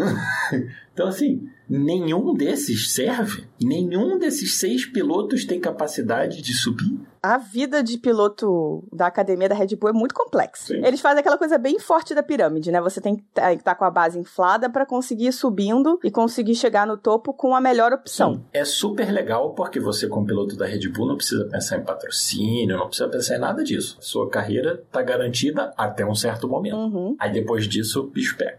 Então, assim, nenhum desses serve. Nenhum desses seis pilotos tem capacidade de subir. A vida de piloto da academia da Red Bull é muito complexa. Sim. Eles fazem aquela coisa bem forte da pirâmide, né? Você tem que estar com a base inflada para conseguir ir subindo e conseguir chegar no topo com a melhor opção. Sim. É super legal porque você, como piloto da Red Bull, não precisa pensar em patrocínio, não precisa pensar em nada disso. A sua carreira está garantida até um certo momento. Uhum. Aí depois disso, o bicho pega.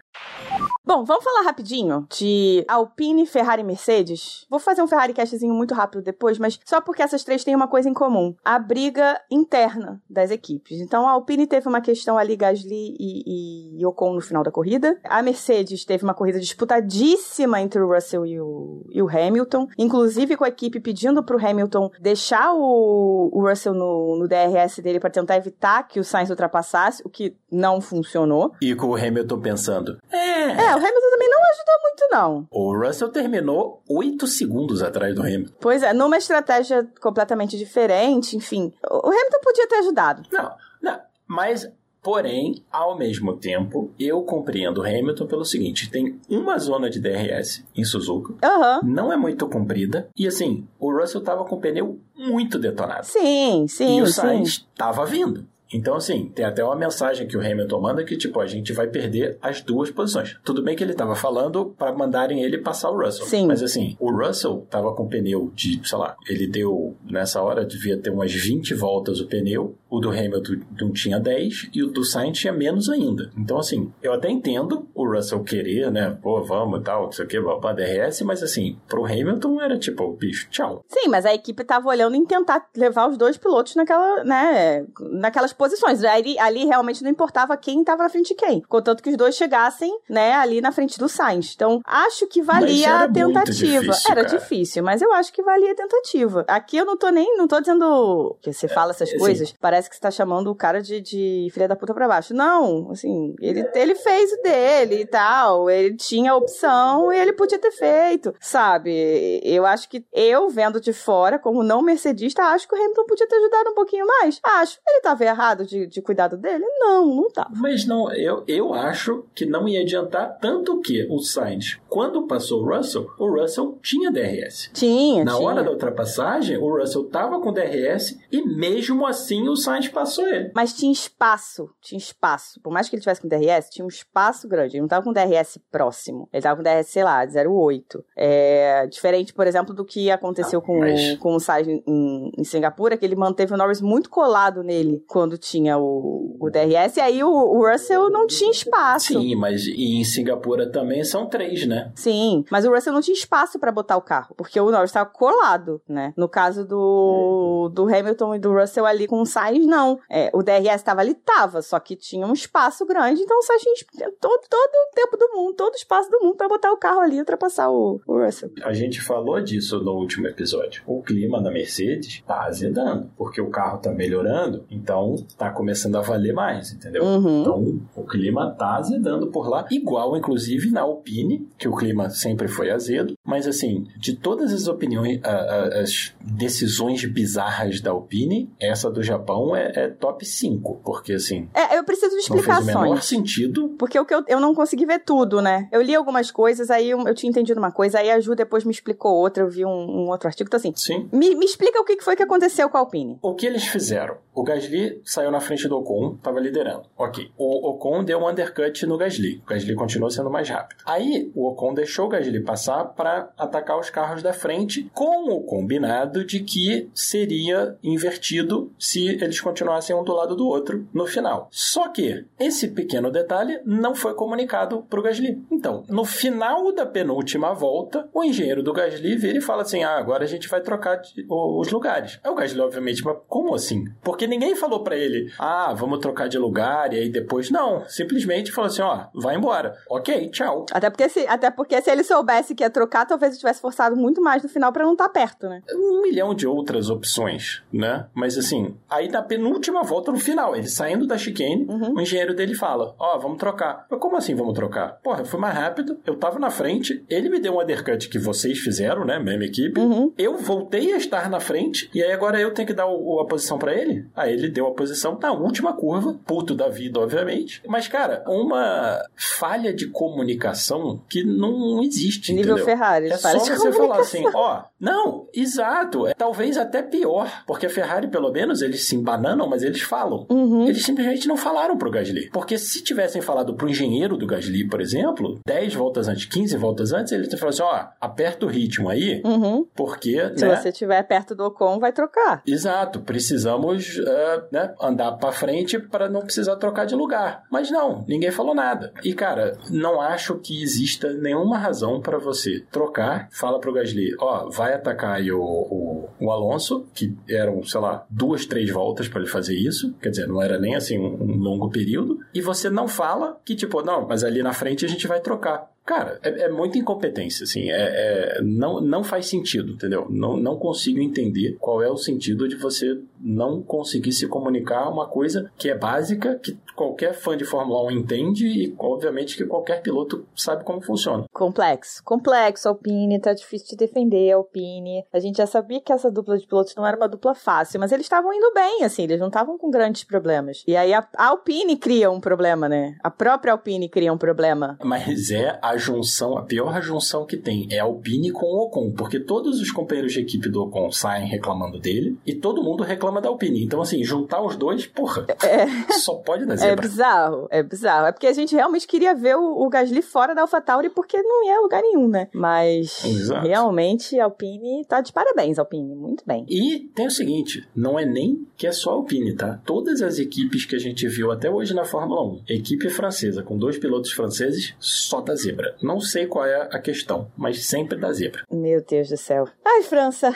Bom, vamos falar rapidinho de Alpine, Ferrari e Mercedes. Vou fazer um Ferrari castzinho muito rápido depois, mas só porque essas três têm uma coisa em comum. A briga interna das equipes. Então, a Alpine teve uma questão ali, Gasly e, e Ocon no final da corrida. A Mercedes teve uma corrida disputadíssima entre o Russell e o, e o Hamilton. Inclusive, com a equipe pedindo pro Hamilton deixar o, o Russell no, no D R S dele para tentar evitar que o Sainz ultrapassasse, o que não funcionou. E com o Hamilton pensando... É, o Hamilton também não ajudou muito, não. O Russell terminou oito segundos atrás do Hamilton. Pois é, numa estratégia completamente diferente, enfim. O Hamilton podia ter ajudado. Não, não, mas... Porém, ao mesmo tempo, eu compreendo o Hamilton pelo seguinte. Tem uma zona de D R S em Suzuka. Uhum. Não é muito comprida. E assim, o Russell tava com o pneu muito detonado. Sim, sim, E o Sainz sim. tava vindo. Então, assim, tem até uma mensagem que o Hamilton manda que, tipo, a gente vai perder as duas posições. Tudo bem que ele tava falando pra mandarem ele passar o Russell. Sim. Mas, assim, o Russell tava com pneu de, sei lá, ele deu, nessa hora, devia ter umas vinte voltas o pneu. O do Hamilton não tinha dez e o do Sainz tinha menos ainda. Então, assim, eu até entendo o Russell querer, né? Pô, vamos e tal, não sei o que, blá, blá, D R S. Mas, assim, pro Hamilton era, tipo, bicho, tchau. Sim, mas a equipe tava olhando em tentar levar os dois pilotos naquela, né, naquelas posições. Ali, ali realmente não importava quem estava na frente de quem. Contanto que os dois chegassem, né, ali na frente do Sainz. Então, acho que valia a tentativa. Difícil, era cara. difícil, mas eu acho que valia a tentativa. Aqui eu não tô nem, não tô dizendo que você é, fala essas é, coisas, sim. Parece que você tá chamando o cara de, de filha da puta pra baixo. Não, assim, ele, ele fez o dele e tal, ele tinha a opção e ele podia ter feito, sabe? Eu acho que eu, vendo de fora, como não mercedista, acho que o Hamilton podia ter ajudado um pouquinho mais. Acho. Ele tava errado. De, de cuidado dele? Não, não tá. Mas não, eu, eu acho que não ia adiantar tanto que o Sainz, quando passou o Russell, o Russell tinha D R S. Tinha, Na tinha. hora da ultrapassagem, o Russell tava com D R S e mesmo assim o Sainz passou ele. Mas tinha espaço, tinha espaço. Por mais que ele tivesse com D R S, tinha um espaço grande. Ele não tava com D R S próximo. Ele tava com D R S, sei lá, de zero vírgula oito. É, diferente, por exemplo, do que aconteceu ah, com, mas... com o Sainz em, em Singapura, que ele manteve o Norris muito colado nele quando tinha o, o D R S, e aí o, o Russell não tinha espaço. Sim, mas em Singapura também são três, né? Sim, mas o Russell não tinha espaço pra botar o carro, porque o Norris estava colado, né? No caso do, do Hamilton e do Russell ali com o Sainz, não. É, o D R S estava ali, tava, só que tinha um espaço grande, então o Sainz tinha todo, todo o tempo do mundo, todo o espaço do mundo pra botar o carro ali e ultrapassar o, o Russell. A gente falou disso no último episódio. O clima da Mercedes tá azedando, porque o carro tá melhorando, então assunto tá começando a valer mais, entendeu? Uhum. Então, o clima tá azedando por lá, igual, inclusive, na Alpine, que o clima sempre foi azedo, mas, assim, de todas as opiniões, a, a, as decisões bizarras da Alpine, essa do Japão é, é top cinco, porque, assim... É, eu preciso de explicações. Não fez o menor sentido. Porque o que eu, eu não consegui ver tudo, né? Eu li algumas coisas, aí eu, eu tinha entendido uma coisa, aí a Ju depois me explicou outra, eu vi um, um outro artigo, então, assim... Sim. Me, me explica o que foi que aconteceu com a Alpine. O que eles fizeram? O Gasly saiu na frente do Ocon, tava liderando. Ok. O Ocon deu um undercut no Gasly. O Gasly continuou sendo mais rápido. Aí, o Ocon deixou o Gasly passar para atacar os carros da frente, com o combinado de que seria invertido se eles continuassem um do lado do outro no final. Só que, esse pequeno detalhe não foi comunicado pro Gasly. Então, no final da penúltima volta, o engenheiro do Gasly vira e fala assim, ah, agora a gente vai trocar de, o, os lugares. Aí o Gasly, obviamente, mas como assim? Porque ninguém falou pra ele, ah, vamos trocar de lugar, e aí depois, não. Simplesmente falou assim, ó, vai embora. Ok, tchau. Até porque se, até porque se ele soubesse que ia trocar, talvez ele tivesse forçado muito mais no final pra não estar perto, né? Um milhão de outras opções, né? Mas assim, aí na penúltima volta, no final, ele saindo da chicane, uhum. o engenheiro dele fala, ó, vamos trocar. Mas como assim vamos trocar? Porra, eu fui mais rápido, eu tava na frente, ele me deu um undercut que vocês fizeram, né, mesma equipe, uhum. eu voltei a estar na frente, e aí agora eu tenho que dar o, a posição pra ele? Aí ele deu a posição na última curva, puto da vida, obviamente. Mas, cara, uma falha de comunicação que não existe, nível entendeu? Ferrari, é só você falar assim, ó, não, exato, é talvez até pior, porque a Ferrari, pelo menos, eles se embananam, mas eles falam. Uhum. Eles simplesmente não falaram pro Gasly, porque se tivessem falado pro engenheiro do Gasly, por exemplo, dez voltas antes, quinze voltas antes, ele teria falado assim, ó, aperta o ritmo aí, uhum. porque, né? Se você estiver perto do Ocon, vai trocar. Exato, precisamos uh, né, andar pra frente pra não precisar trocar de lugar. Mas não, ninguém falou nada. E, cara, não acho que exista nenhuma razão pra você trocar, fala pro Gasly, ó, vai atacar aí o, o, o Alonso, que eram, sei lá, duas, três voltas pra ele fazer isso, quer dizer, não era nem assim um, um longo período, e você não fala que, tipo, não, mas ali na frente a gente vai trocar. Cara, é, é muita incompetência, assim, é, é, não, não faz sentido, entendeu? Não, não consigo entender qual é o sentido de você não conseguir se comunicar uma coisa que é básica, que qualquer fã de Fórmula um entende e, obviamente, que qualquer piloto sabe como funciona. Complexo, complexo, Alpine, tá difícil de defender, Alpine. A gente já sabia que essa dupla de pilotos não era uma dupla fácil, mas eles estavam indo bem, assim, eles não estavam com grandes problemas. E aí a, a Alpine cria um problema, né? A própria Alpine cria um problema. Mas é a A junção, a pior junção que tem é a Alpine com o Ocon, porque todos os companheiros de equipe do Ocon saem reclamando dele e todo mundo reclama da Alpine. Então, assim, juntar os dois, porra, é, só pode dar zebra. É bizarro, é bizarro. É porque a gente realmente queria ver o, o Gasly fora da AlphaTauri porque não ia a lugar nenhum, né? Mas, exato, realmente, a Alpine tá de parabéns, Alpine, muito bem. E tem o seguinte, não é nem que é só a Alpine, tá? Todas as equipes que a gente viu até hoje na Fórmula um, equipe francesa com dois pilotos franceses, só dá zebra. Não sei qual é a questão, mas sempre dá zebra. Meu Deus do céu. Ai, França.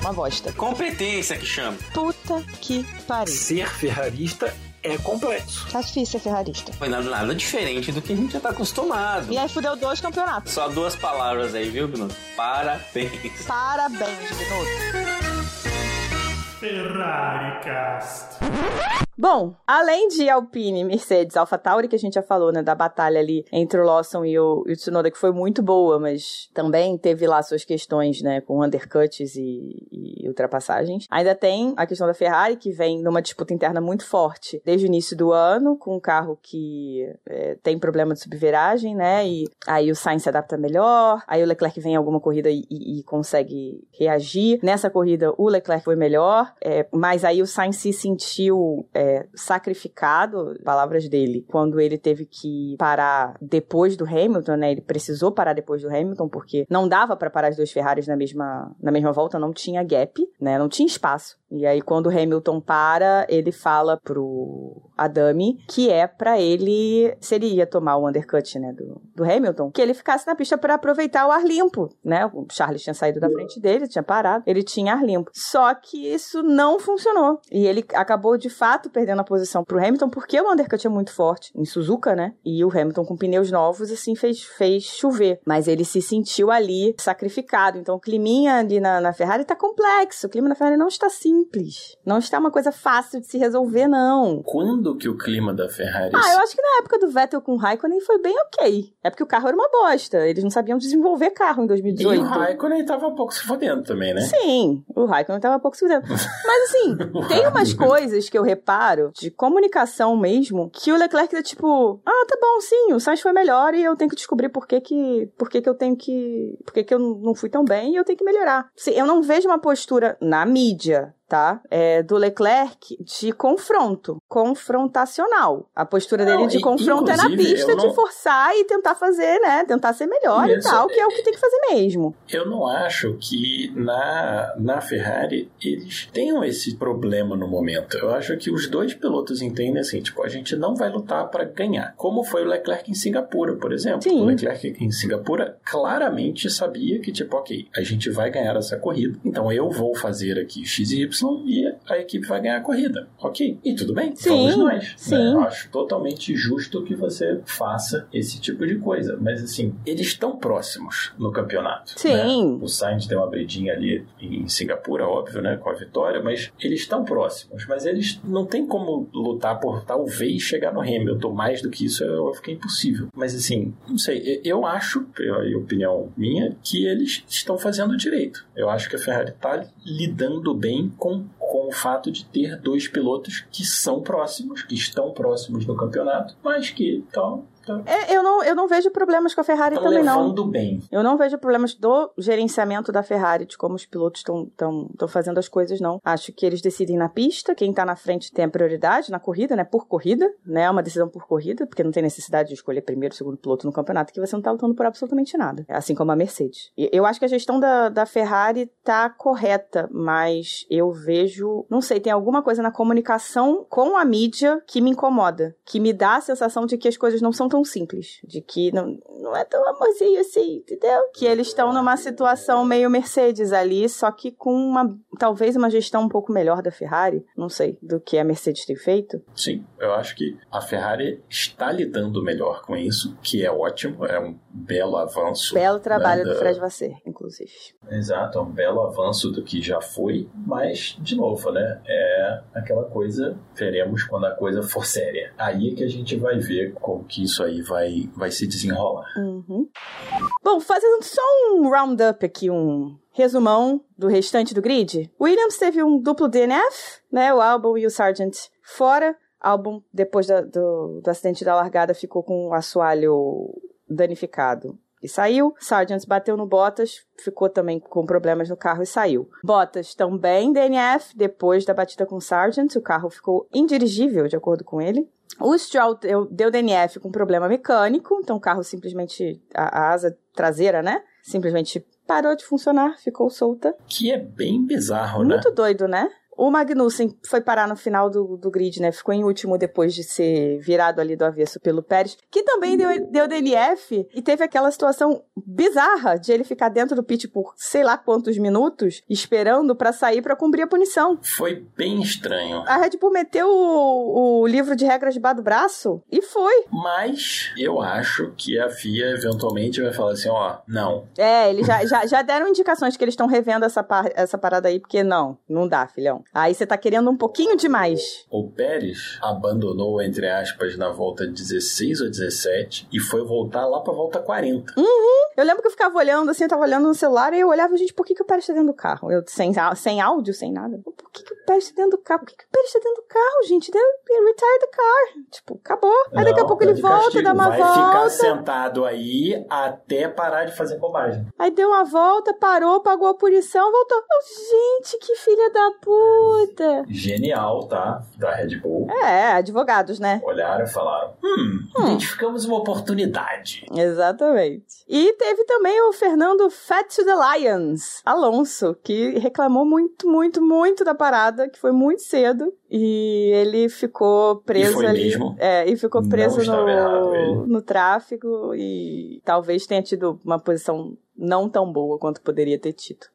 Uma bosta. Competência que chama. Puta que pariu. Ser ferrarista é complexo. Tá difícil ser ferrarista. Foi nada, nada diferente do que a gente já tá acostumado. E aí fudeu dois campeonatos. Só duas palavras aí, viu, Binotto? Parabéns. Parabéns, Binotto. Ferrari Cast. Bom, além de Alpine, Mercedes, AlphaTauri, que a gente já falou, né, da batalha ali entre o Lawson e o, e o Tsunoda, que foi muito boa, mas também teve lá suas questões, né, com undercuts e, e ultrapassagens. Ainda tem a questão da Ferrari, que vem numa disputa interna muito forte desde o início do ano, com um carro que é, tem problema de subviragem, né, e aí o Sainz se adapta melhor, aí o Leclerc vem em alguma corrida e, e, e consegue reagir. Nessa corrida, o Leclerc foi melhor, É, mas aí o Sainz se sentiu é, sacrificado, palavras dele, quando ele teve que parar depois do Hamilton, né? Ele precisou parar depois do Hamilton, porque não dava pra parar as duas Ferraris na mesma, na mesma volta, não tinha gap, né? Não tinha espaço. E aí quando o Hamilton para, ele fala pro Adami, que é pra ele, se ele ia tomar o undercut, né, do, do Hamilton, que ele ficasse na pista pra aproveitar o ar limpo, né, o Charles tinha saído da frente dele, tinha parado, ele tinha ar limpo, só que isso não funcionou, e ele acabou de fato perdendo a posição pro Hamilton, porque o undercut é muito forte, em Suzuka, né, e o Hamilton com pneus novos, assim, fez, fez chover, mas ele se sentiu ali sacrificado, então o climinha ali na, na Ferrari tá complexo, o clima na Ferrari não está simples, não está uma coisa fácil de se resolver, não. Quando que o clima da Ferrari... Ah, eu acho que na época do Vettel com o Raikkonen foi bem ok. É porque o carro era uma bosta. Eles não sabiam desenvolver carro em dois mil e dezoito. E o Raikkonen tava pouco se fodendo também, né? Sim, o Raikkonen tava pouco se fodendo. Mas assim, tem umas coisas que eu reparo, de comunicação mesmo, que o Leclerc é tipo, ah, tá bom, sim, o Sainz foi melhor e eu tenho que descobrir por que que, por que, que eu tenho que... por que que eu não fui tão bem e eu tenho que melhorar. Assim, eu não vejo uma postura na mídia, tá? É, do Leclerc de confronto, confrontacional. A postura não, dele de confronto é na pista, não... de forçar e tentar fazer, né? Tentar ser melhor Nessa... e tal, que é o que tem que fazer mesmo. Eu não acho que na, na Ferrari eles tenham esse problema no momento. Eu acho que os dois pilotos entendem assim, tipo, a gente não vai lutar para ganhar. Como foi o Leclerc em Singapura, por exemplo. Sim. O Leclerc em Singapura claramente sabia que, tipo, ok, a gente vai ganhar essa corrida, então eu vou fazer aqui X Y e a equipe vai ganhar a corrida. Ok? E tudo bem? Sim, vamos nós. Sim. Né? Eu acho totalmente justo que você faça esse tipo de coisa. Mas assim, eles estão próximos no campeonato. Sim. Né? O Sainz deu uma bridinha ali em Singapura, óbvio, né? Com a vitória, mas eles estão próximos. Mas eles não tem como lutar por talvez chegar no Hamilton. Mais do que isso, eu fiquei impossível. Mas assim, não sei. Eu acho, a opinião minha, que eles estão fazendo direito. Eu acho que a Ferrari está lidando bem com Com, com o fato de ter dois pilotos que são próximos, que estão próximos no campeonato, mas que estão... É, eu, não, eu não vejo problemas com a Ferrari tão também, não. Bem. Eu não vejo problemas do gerenciamento da Ferrari, de como os pilotos estão fazendo as coisas, não. Acho que eles decidem na pista, quem tá na frente tem a prioridade na corrida, né? Por corrida, né? É uma decisão por corrida, porque não tem necessidade de escolher primeiro, segundo piloto no campeonato, que você não tá lutando por absolutamente nada. Assim como a Mercedes. E eu acho que a gestão da, da Ferrari tá correta, mas eu vejo... Não sei, tem alguma coisa na comunicação com a mídia que me incomoda, que me dá a sensação de que as coisas não são tão simples, de que não, não é tão amorzinho assim, entendeu? Que eles estão numa situação meio Mercedes ali, só que com uma, talvez uma gestão um pouco melhor da Ferrari, não sei, do que a Mercedes tem feito. Sim, eu acho que a Ferrari está lidando melhor com isso, que é ótimo, é um belo avanço. Belo trabalho, né, da... do Fred Vasseur, inclusive. Exato, é um belo avanço do que já foi, mas, de novo, né, é aquela coisa, veremos quando a coisa for séria. Aí é que a gente vai ver como que isso aí vai, vai se desenrolar. Uhum. Bom, fazendo só um round-up aqui, um resumão do restante do grid. Williams teve um duplo D N F, né? O Albon e o Sargeant fora. Albon, depois da, do, do acidente da largada, ficou com o assoalho danificado e saiu. Sargeant bateu no Bottas, ficou também com problemas no carro e saiu. Bottas também D N F, depois da batida com o Sargeant, o carro ficou indirigível, de acordo com ele. O Stroll deu D N F com problema mecânico, então o carro simplesmente, a, a asa traseira, né, simplesmente parou de funcionar, ficou solta. Que é bem bizarro, né? Muito doido, né? O Magnussen foi parar no final do, do grid, né? Ficou em último depois de ser virado ali do avesso pelo Pérez, que também deu, deu D N F e teve aquela situação bizarra de ele ficar dentro do pit por sei lá quantos minutos, esperando pra sair pra cumprir a punição. Foi bem estranho. A Red Bull meteu o, o livro de regras debaixo do braço e foi. Mas eu acho que a F I A eventualmente vai falar assim, ó, não. É, eles já, já, já deram indicações que eles estão revendo essa, par, essa parada aí, porque não, não dá, filhão. Aí você tá querendo um pouquinho demais. O Pérez abandonou, entre aspas, na volta dezesseis ou dezessete e foi voltar lá pra volta quarenta. Uhum. Eu lembro que eu ficava olhando, assim, eu tava olhando no celular e eu olhava, gente, por que que o Pérez tá dentro do carro? Eu, sem, sem áudio, sem nada. Por que que o Pérez tá dentro do carro? Por que que o Pérez tá dentro do carro, gente? Deve retire the car. Tipo, acabou. Aí daqui Não, a pouco ele volta, castigo. dá uma Vai volta. Vai ficar sentado aí até parar de fazer bobagem. Aí deu uma volta, parou, pagou a punição, voltou. Oh, gente, que filha da puta. Puta. Genial, tá? Da Red Bull. É, advogados, né? Olharam e falaram, hum, hum. identificamos uma oportunidade. Exatamente. E teve também o Fernando Fat to the Lions, Alonso, que reclamou muito, muito, muito da parada, que foi muito cedo, e ele ficou preso e foi ali. Mesmo. É, e ficou preso no, errado, no tráfego, e talvez tenha tido uma posição não tão boa quanto poderia ter tido.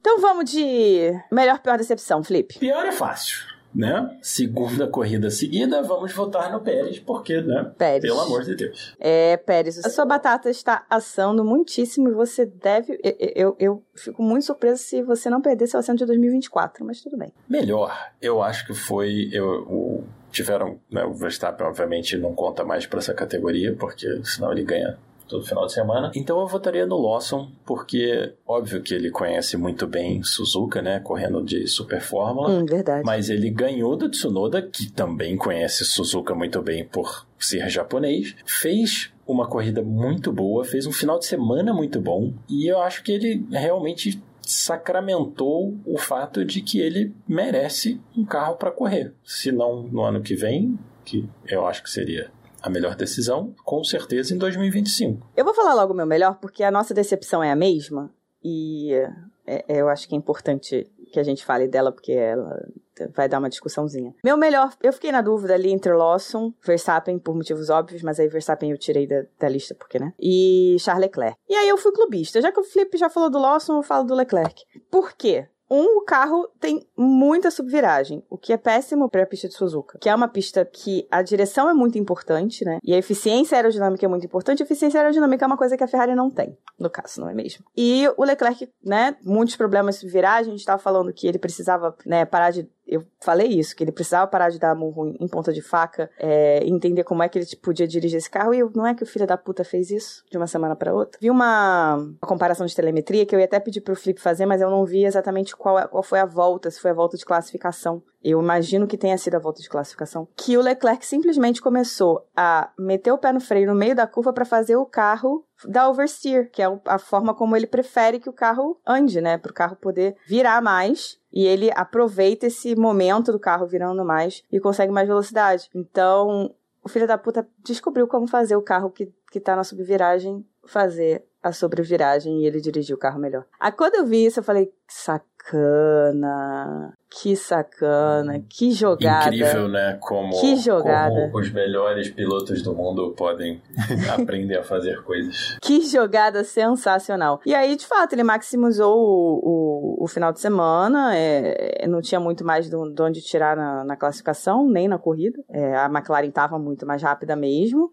Então vamos de melhor, pior decepção, Felipe. Pior é fácil. Né? Segunda corrida seguida, vamos votar no Pérez, porque, né? Pérez. Pelo amor de Deus. É, Pérez, a sua batata está assando muitíssimo e você deve... Eu, eu, eu fico muito surpresa se você não perder seu assento de dois mil e vinte e quatro, mas tudo bem. Melhor, eu acho que foi... Eu, o, tiveram... Né, o Verstappen, obviamente, não conta mais para essa categoria, porque senão ele ganha... todo final de semana. Então eu votaria no Lawson, porque óbvio que ele conhece muito bem Suzuka, né? Correndo de Super Fórmula. Hum, verdade. Mas ele ganhou do Tsunoda, que também conhece Suzuka muito bem por ser japonês. Fez uma corrida muito boa, fez um final de semana muito bom. E eu acho que ele realmente sacramentou o fato de que ele merece um carro para correr. Se não no ano que vem, que eu acho que seria... a melhor decisão, com certeza, em dois mil e vinte e cinco. Eu vou falar logo o meu melhor, porque a nossa decepção é a mesma, e é, é, eu acho que é importante que a gente fale dela, porque ela vai dar uma discussãozinha. Meu melhor, eu fiquei na dúvida ali entre Lawson, Verstappen, por motivos óbvios, mas aí Verstappen eu tirei da, da lista, porque, né? E Charles Leclerc. E aí eu fui clubista. Já que o Felipe já falou do Lawson, eu falo do Leclerc. Por quê? Um, o carro tem muita subviragem, o que é péssimo para a pista de Suzuka, que é uma pista que a direção é muito importante, né? E a eficiência aerodinâmica é muito importante. A eficiência aerodinâmica é uma coisa que a Ferrari não tem, no caso, não é mesmo? E o Leclerc, né? Muitos problemas de subviragem. A gente estava falando que ele precisava, né, parar de... Eu falei isso, que ele precisava parar de dar murro em ponta de faca, é, entender como é que ele podia dirigir esse carro. E eu, não é que o filho da puta fez isso de uma semana pra outra? Vi uma, uma comparação de telemetria que eu ia até pedir pro Felipe fazer, mas eu não vi exatamente qual, qual foi a volta, se foi a volta de classificação. Eu imagino que tenha sido a volta de classificação. Que o Leclerc simplesmente começou a meter o pé no freio no meio da curva pra fazer o carro da oversteer, que é a forma como ele prefere que o carro ande, né? Pro carro poder virar mais. E ele aproveita esse momento do carro virando mais e consegue mais velocidade. Então, o filho da puta descobriu como fazer o carro que, que tá na subviragem fazer a sobreviragem, e ele dirigiu o carro melhor. Aí quando eu vi isso, eu falei, sacana, que sacana, que jogada. Incrível, né? Como, que jogada. Como os melhores pilotos do mundo podem aprender a fazer coisas. Que jogada sensacional. E aí, de fato, ele maximizou o, o, o final de semana, é, não tinha muito mais de onde tirar na, na classificação, nem na corrida. É, a McLaren estava muito mais rápida mesmo,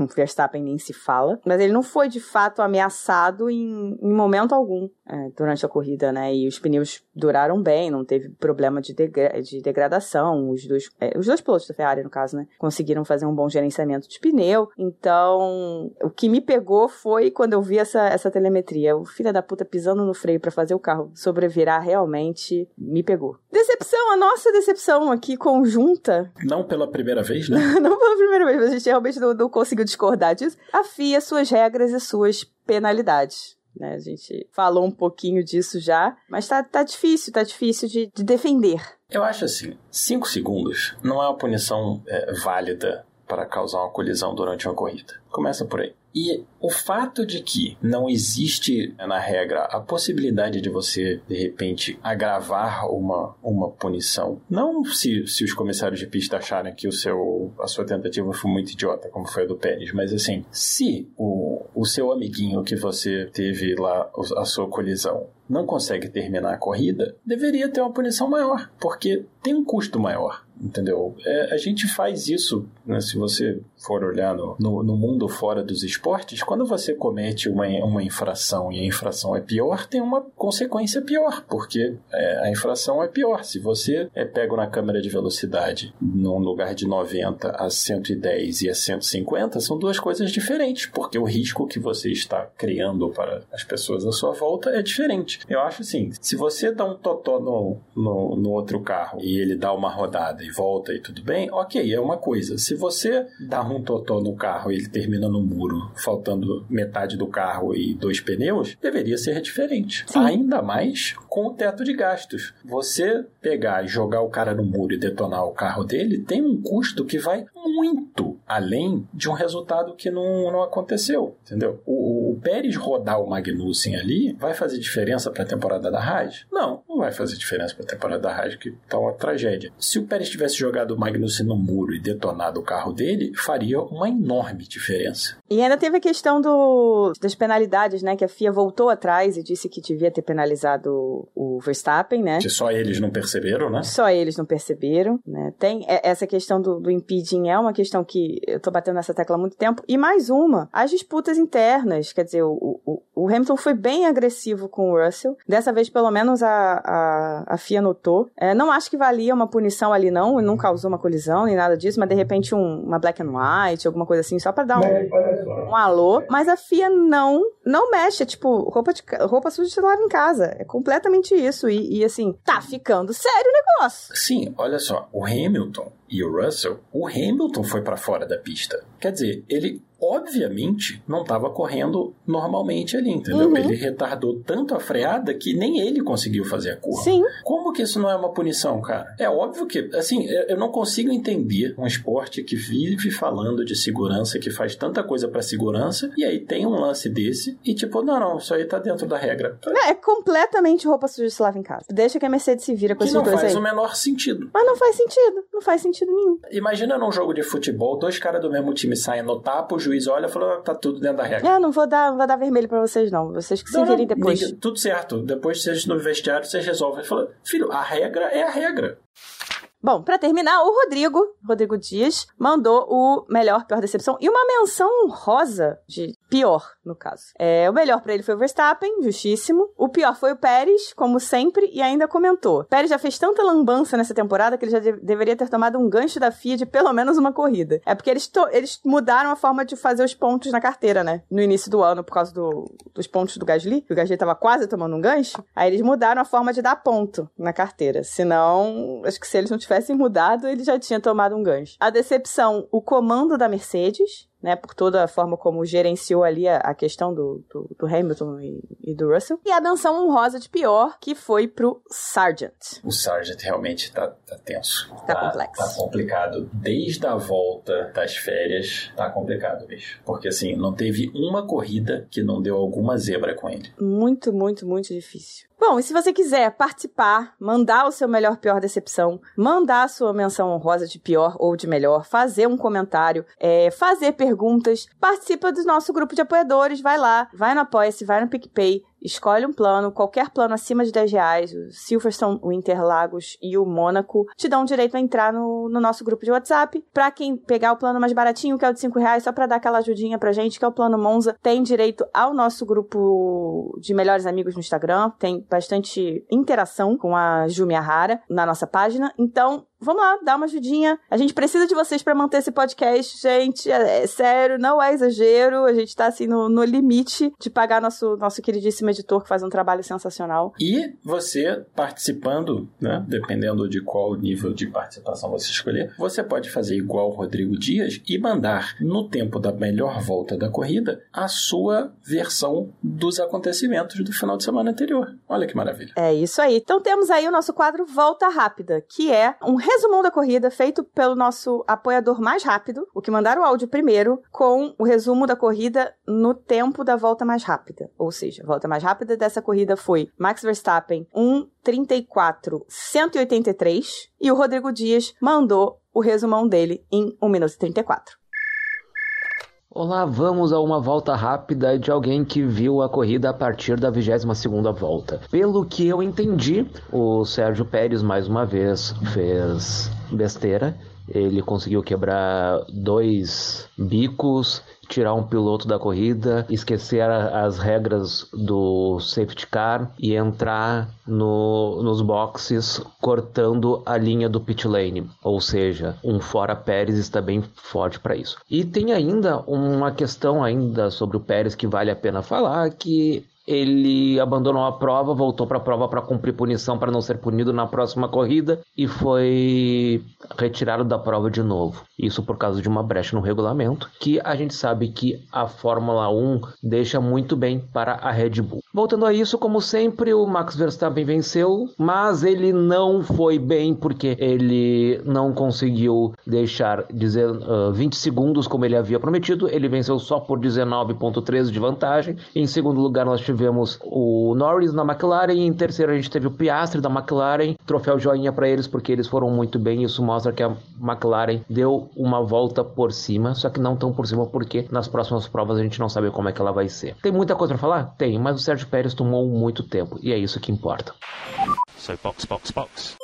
o Verstappen nem se fala, mas ele não foi, de fato, ameaçado assado em, em momento algum, é, durante a corrida, né? E os pneus duraram bem, não teve problema de, degra- de degradação. Os dois, é, os dois pilotos da Ferrari, no caso, né? Conseguiram fazer um bom gerenciamento de pneu. Então, o que me pegou foi quando eu vi essa, essa telemetria. O filho da puta pisando no freio pra fazer o carro sobrevirar realmente me pegou. Decepção, a nossa decepção aqui conjunta. Não pela primeira vez, né? Não pela primeira vez, mas a gente realmente não, não conseguiu discordar disso. A F I A, suas regras e suas penalidades, né? A gente falou um pouquinho disso já, mas tá, tá difícil, tá difícil de, de defender. Eu acho assim, cinco segundos não é uma punição é, válida para causar uma colisão durante uma corrida. Começa por aí. E o fato de que não existe na regra a possibilidade de você, de repente, agravar uma, uma punição. Não se, se os comissários de pista acharem que o seu, a sua tentativa foi muito idiota, como foi a do Pérez, mas assim, se o, o seu amiguinho que você teve lá, a sua colisão, não consegue terminar a corrida, deveria ter uma punição maior, porque tem um custo maior, entendeu? É, a gente faz isso, né, se você for olhar no, no, no mundo fora dos esportes, quando você comete uma, uma infração e a infração é pior, tem uma consequência pior, porque é, a infração é pior. Se você é pego na câmera de velocidade num lugar de noventa a cento e dez e a cento e cinquenta, são duas coisas diferentes, porque o risco que você está criando para as pessoas à sua volta é diferente. Eu acho assim, se você dá um totó no, no, no outro carro e ele dá uma rodada e volta e tudo bem, ok, é uma coisa. Se você dá um totó no carro e ele termina no muro, faltando metade do carro e dois pneus, deveria ser diferente. Sim. Ainda mais com o teto de gastos. Você pegar e jogar o cara no muro e detonar o carro dele, tem um custo que vai muito além de um resultado que não, não aconteceu, entendeu? O, o Pérez rodar o Magnussen ali vai fazer diferença para a temporada da Haas? Não, não vai fazer diferença para a temporada da Haas, que tá uma tragédia. Se o Pérez tivesse jogado o Magnussen no muro e detonado o carro dele, faria uma enorme diferença. E ainda teve a questão do, das penalidades, né? Que a F I A voltou atrás e disse que devia ter penalizado o Verstappen, né? Que só eles não perceberam, né? Só eles não perceberam, né? Tem essa questão do, do impeding, é uma questão que eu tô batendo nessa tecla há muito tempo. E mais uma, as disputas internas, quer dizer, o, o, o Hamilton foi bem agressivo com o Russell. Dessa vez, pelo menos, a, a, a F I A notou. É, não acho que valia uma punição ali, não, e não causou uma colisão, nem nada disso, mas de repente um, uma black and white, alguma coisa assim, só pra dar um, um alô. Mas a F I A não, não mexe, é tipo, roupa, de, roupa suja de lavar em casa. É completamente isso. E, e assim, tá ficando sério o negócio. Sim, olha só, o Hamilton e o Russell, o Hamilton foi pra fora da pista. Quer dizer, ele obviamente não estava correndo normalmente ali, entendeu? Uhum. Ele retardou tanto a freada que nem ele conseguiu fazer a curva. Sim. Como que isso não é uma punição, cara? É óbvio que, assim, eu não consigo entender um esporte que vive falando de segurança, que faz tanta coisa pra segurança, e aí tem um lance desse e tipo, não, não, isso aí tá dentro da regra. Não, é completamente roupa suja se lava em casa. Deixa que a Mercedes se vira com esses dois aí. Que não faz o menor sentido. Mas não faz sentido. Não faz sentido nenhum. Imagina num jogo de futebol, dois caras do mesmo time saem no tapo, o juiz olha e fala, tá tudo dentro da regra. É, não vou dar, não vou dar vermelho pra vocês, não. Vocês que se virem depois. Liga, tudo certo. Depois, vocês no vestiário, vocês resolvem. Fala, filho, a regra é a regra. Bom, pra terminar, o Rodrigo, Rodrigo Dias, mandou o melhor, pior decepção e uma menção rosa de pior, no caso. É, o melhor pra ele foi o Verstappen, justíssimo. O pior foi o Pérez, como sempre, e ainda comentou. Pérez já fez tanta lambança nessa temporada que ele já de- deveria ter tomado um gancho da F I A de pelo menos uma corrida. É porque eles, to- eles mudaram a forma de fazer os pontos na carteira, né? No início do ano, por causa do, dos pontos do Gasly, que o Gasly tava quase tomando um gancho. Aí eles mudaram a forma de dar ponto na carteira. Senão, acho que se eles não tiverem tivesse mudado, ele já tinha tomado um gancho. A decepção, o comando da Mercedes, né, por toda a forma como gerenciou ali a, a questão do, do, do Hamilton e, e do Russell. E a menção honrosa de pior, que foi pro Sargeant. O Sargeant realmente tá, tá tenso. Tá, tá complexo. Tá complicado. Desde a volta das férias, tá complicado, bicho. Porque, assim, não teve uma corrida que não deu alguma zebra com ele. Muito, muito, muito difícil. Bom, e se você quiser participar, mandar o seu melhor, pior decepção, mandar a sua menção honrosa de pior ou de melhor, fazer um comentário, é, fazer perguntas, perguntas, participa do nosso grupo de apoiadores, vai lá, vai no Apoia-se, vai no PicPay, escolhe um plano, qualquer plano acima de dez reais, o Silverstone, o Interlagos e o Mônaco, te dão direito a entrar no, no nosso grupo de WhatsApp. Pra quem pegar o plano mais baratinho, que é o de cinco reais, só pra dar aquela ajudinha pra gente, que é o plano Monza, tem direito ao nosso grupo de melhores amigos no Instagram, tem bastante interação com a Ju Miyahara na nossa página, então vamos lá, dá uma ajudinha. A gente precisa de vocês pra manter esse podcast, gente, é, é sério, não é exagero, a gente tá assim no, no limite de pagar nosso, nosso queridíssimo editor que faz um trabalho sensacional. E você participando, né, dependendo de qual nível de participação você escolher, você pode fazer igual o Rodrigo Dias e mandar no tempo da melhor volta da corrida a sua versão dos acontecimentos do final de semana anterior. Olha que maravilha. É isso aí. Então temos aí o nosso quadro Volta Rápida, que é um resumão da corrida feito pelo nosso apoiador mais rápido, o que mandar o áudio primeiro, com o resumo da corrida no tempo da volta mais rápida. Ou seja, a volta mais rápida dessa corrida foi Max Verstappen, um trinta e quatro cento e oitenta e três, e o Rodrigo Dias mandou o resumão dele em um minuto e trinta e quatro. Olá, vamos a uma volta rápida de alguém que viu a corrida a partir da vigésima segunda volta. Pelo que eu entendi, o Sérgio Pérez mais uma vez fez besteira. Ele conseguiu quebrar dois bicos, tirar um piloto da corrida, esquecer as regras do safety car e entrar no, nos boxes cortando a linha do pit lane. Ou seja, um fora Pérez está bem forte para isso. E tem ainda uma questão ainda sobre o Pérez que vale a pena falar, que ele abandonou a prova, voltou para a prova para cumprir punição, para não ser punido na próxima corrida, e foi retirado da prova de novo. Isso por causa de uma brecha no regulamento, que a gente sabe que a Fórmula um deixa muito bem para a Red Bull. Voltando a isso, como sempre, o Max Verstappen venceu, mas ele não foi bem porque ele não conseguiu deixar dizer, uh, vinte segundos como ele havia prometido. Ele venceu só por dezenove ponto treze de vantagem. Em segundo lugar, nós tivemos o Norris na McLaren. Em terceiro, a gente teve o Piastri da McLaren. Troféu joinha para eles porque eles foram muito bem. Isso mostra que a McLaren deu uma volta por cima, só que não tão por cima porque nas próximas provas a gente não sabe como é que ela vai ser. Tem muita coisa para falar? Tem, mas o Sérgio Pérez tomou muito tempo e é isso que importa. So, box, box, box.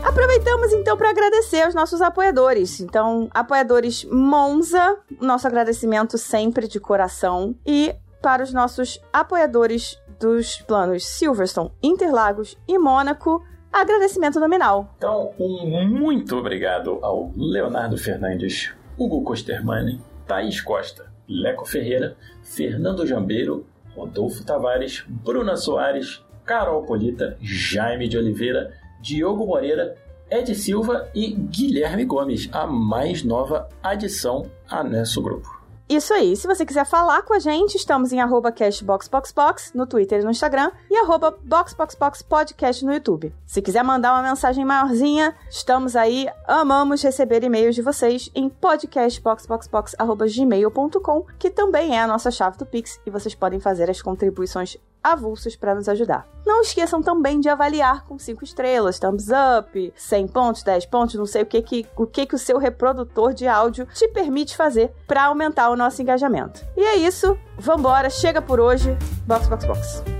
Aproveitamos então para agradecer aos nossos apoiadores. Então, apoiadores Monza, nosso agradecimento sempre de coração. E para os nossos apoiadores dos planos Silverstone, Interlagos e Mônaco, agradecimento nominal. Então, um muito obrigado ao Leonardo Fernandes, Hugo Costermani, Thaís Costa, Leco Ferreira, Fernando Jambeiro, Rodolfo Tavares, Bruna Soares, Carol Polita, Jaime de Oliveira, Diogo Moreira, Ed Silva e Guilherme Gomes, a mais nova adição a nosso grupo. Isso aí, se você quiser falar com a gente, estamos em arroba castboxboxbox no Twitter e no Instagram e arroba boxboxboxpodcast no YouTube. Se quiser mandar uma mensagem maiorzinha, estamos aí, amamos receber e-mails de vocês em podcast box box box arroba gmail ponto com, que também é a nossa chave do Pix e vocês podem fazer as contribuições avulsos para nos ajudar. Não esqueçam também de avaliar com cinco estrelas, thumbs up, cem pontos, dez pontos, não sei o que que o, que que o seu reprodutor de áudio te permite fazer para aumentar o nosso engajamento. E é isso, vambora, chega por hoje, Box Box Box.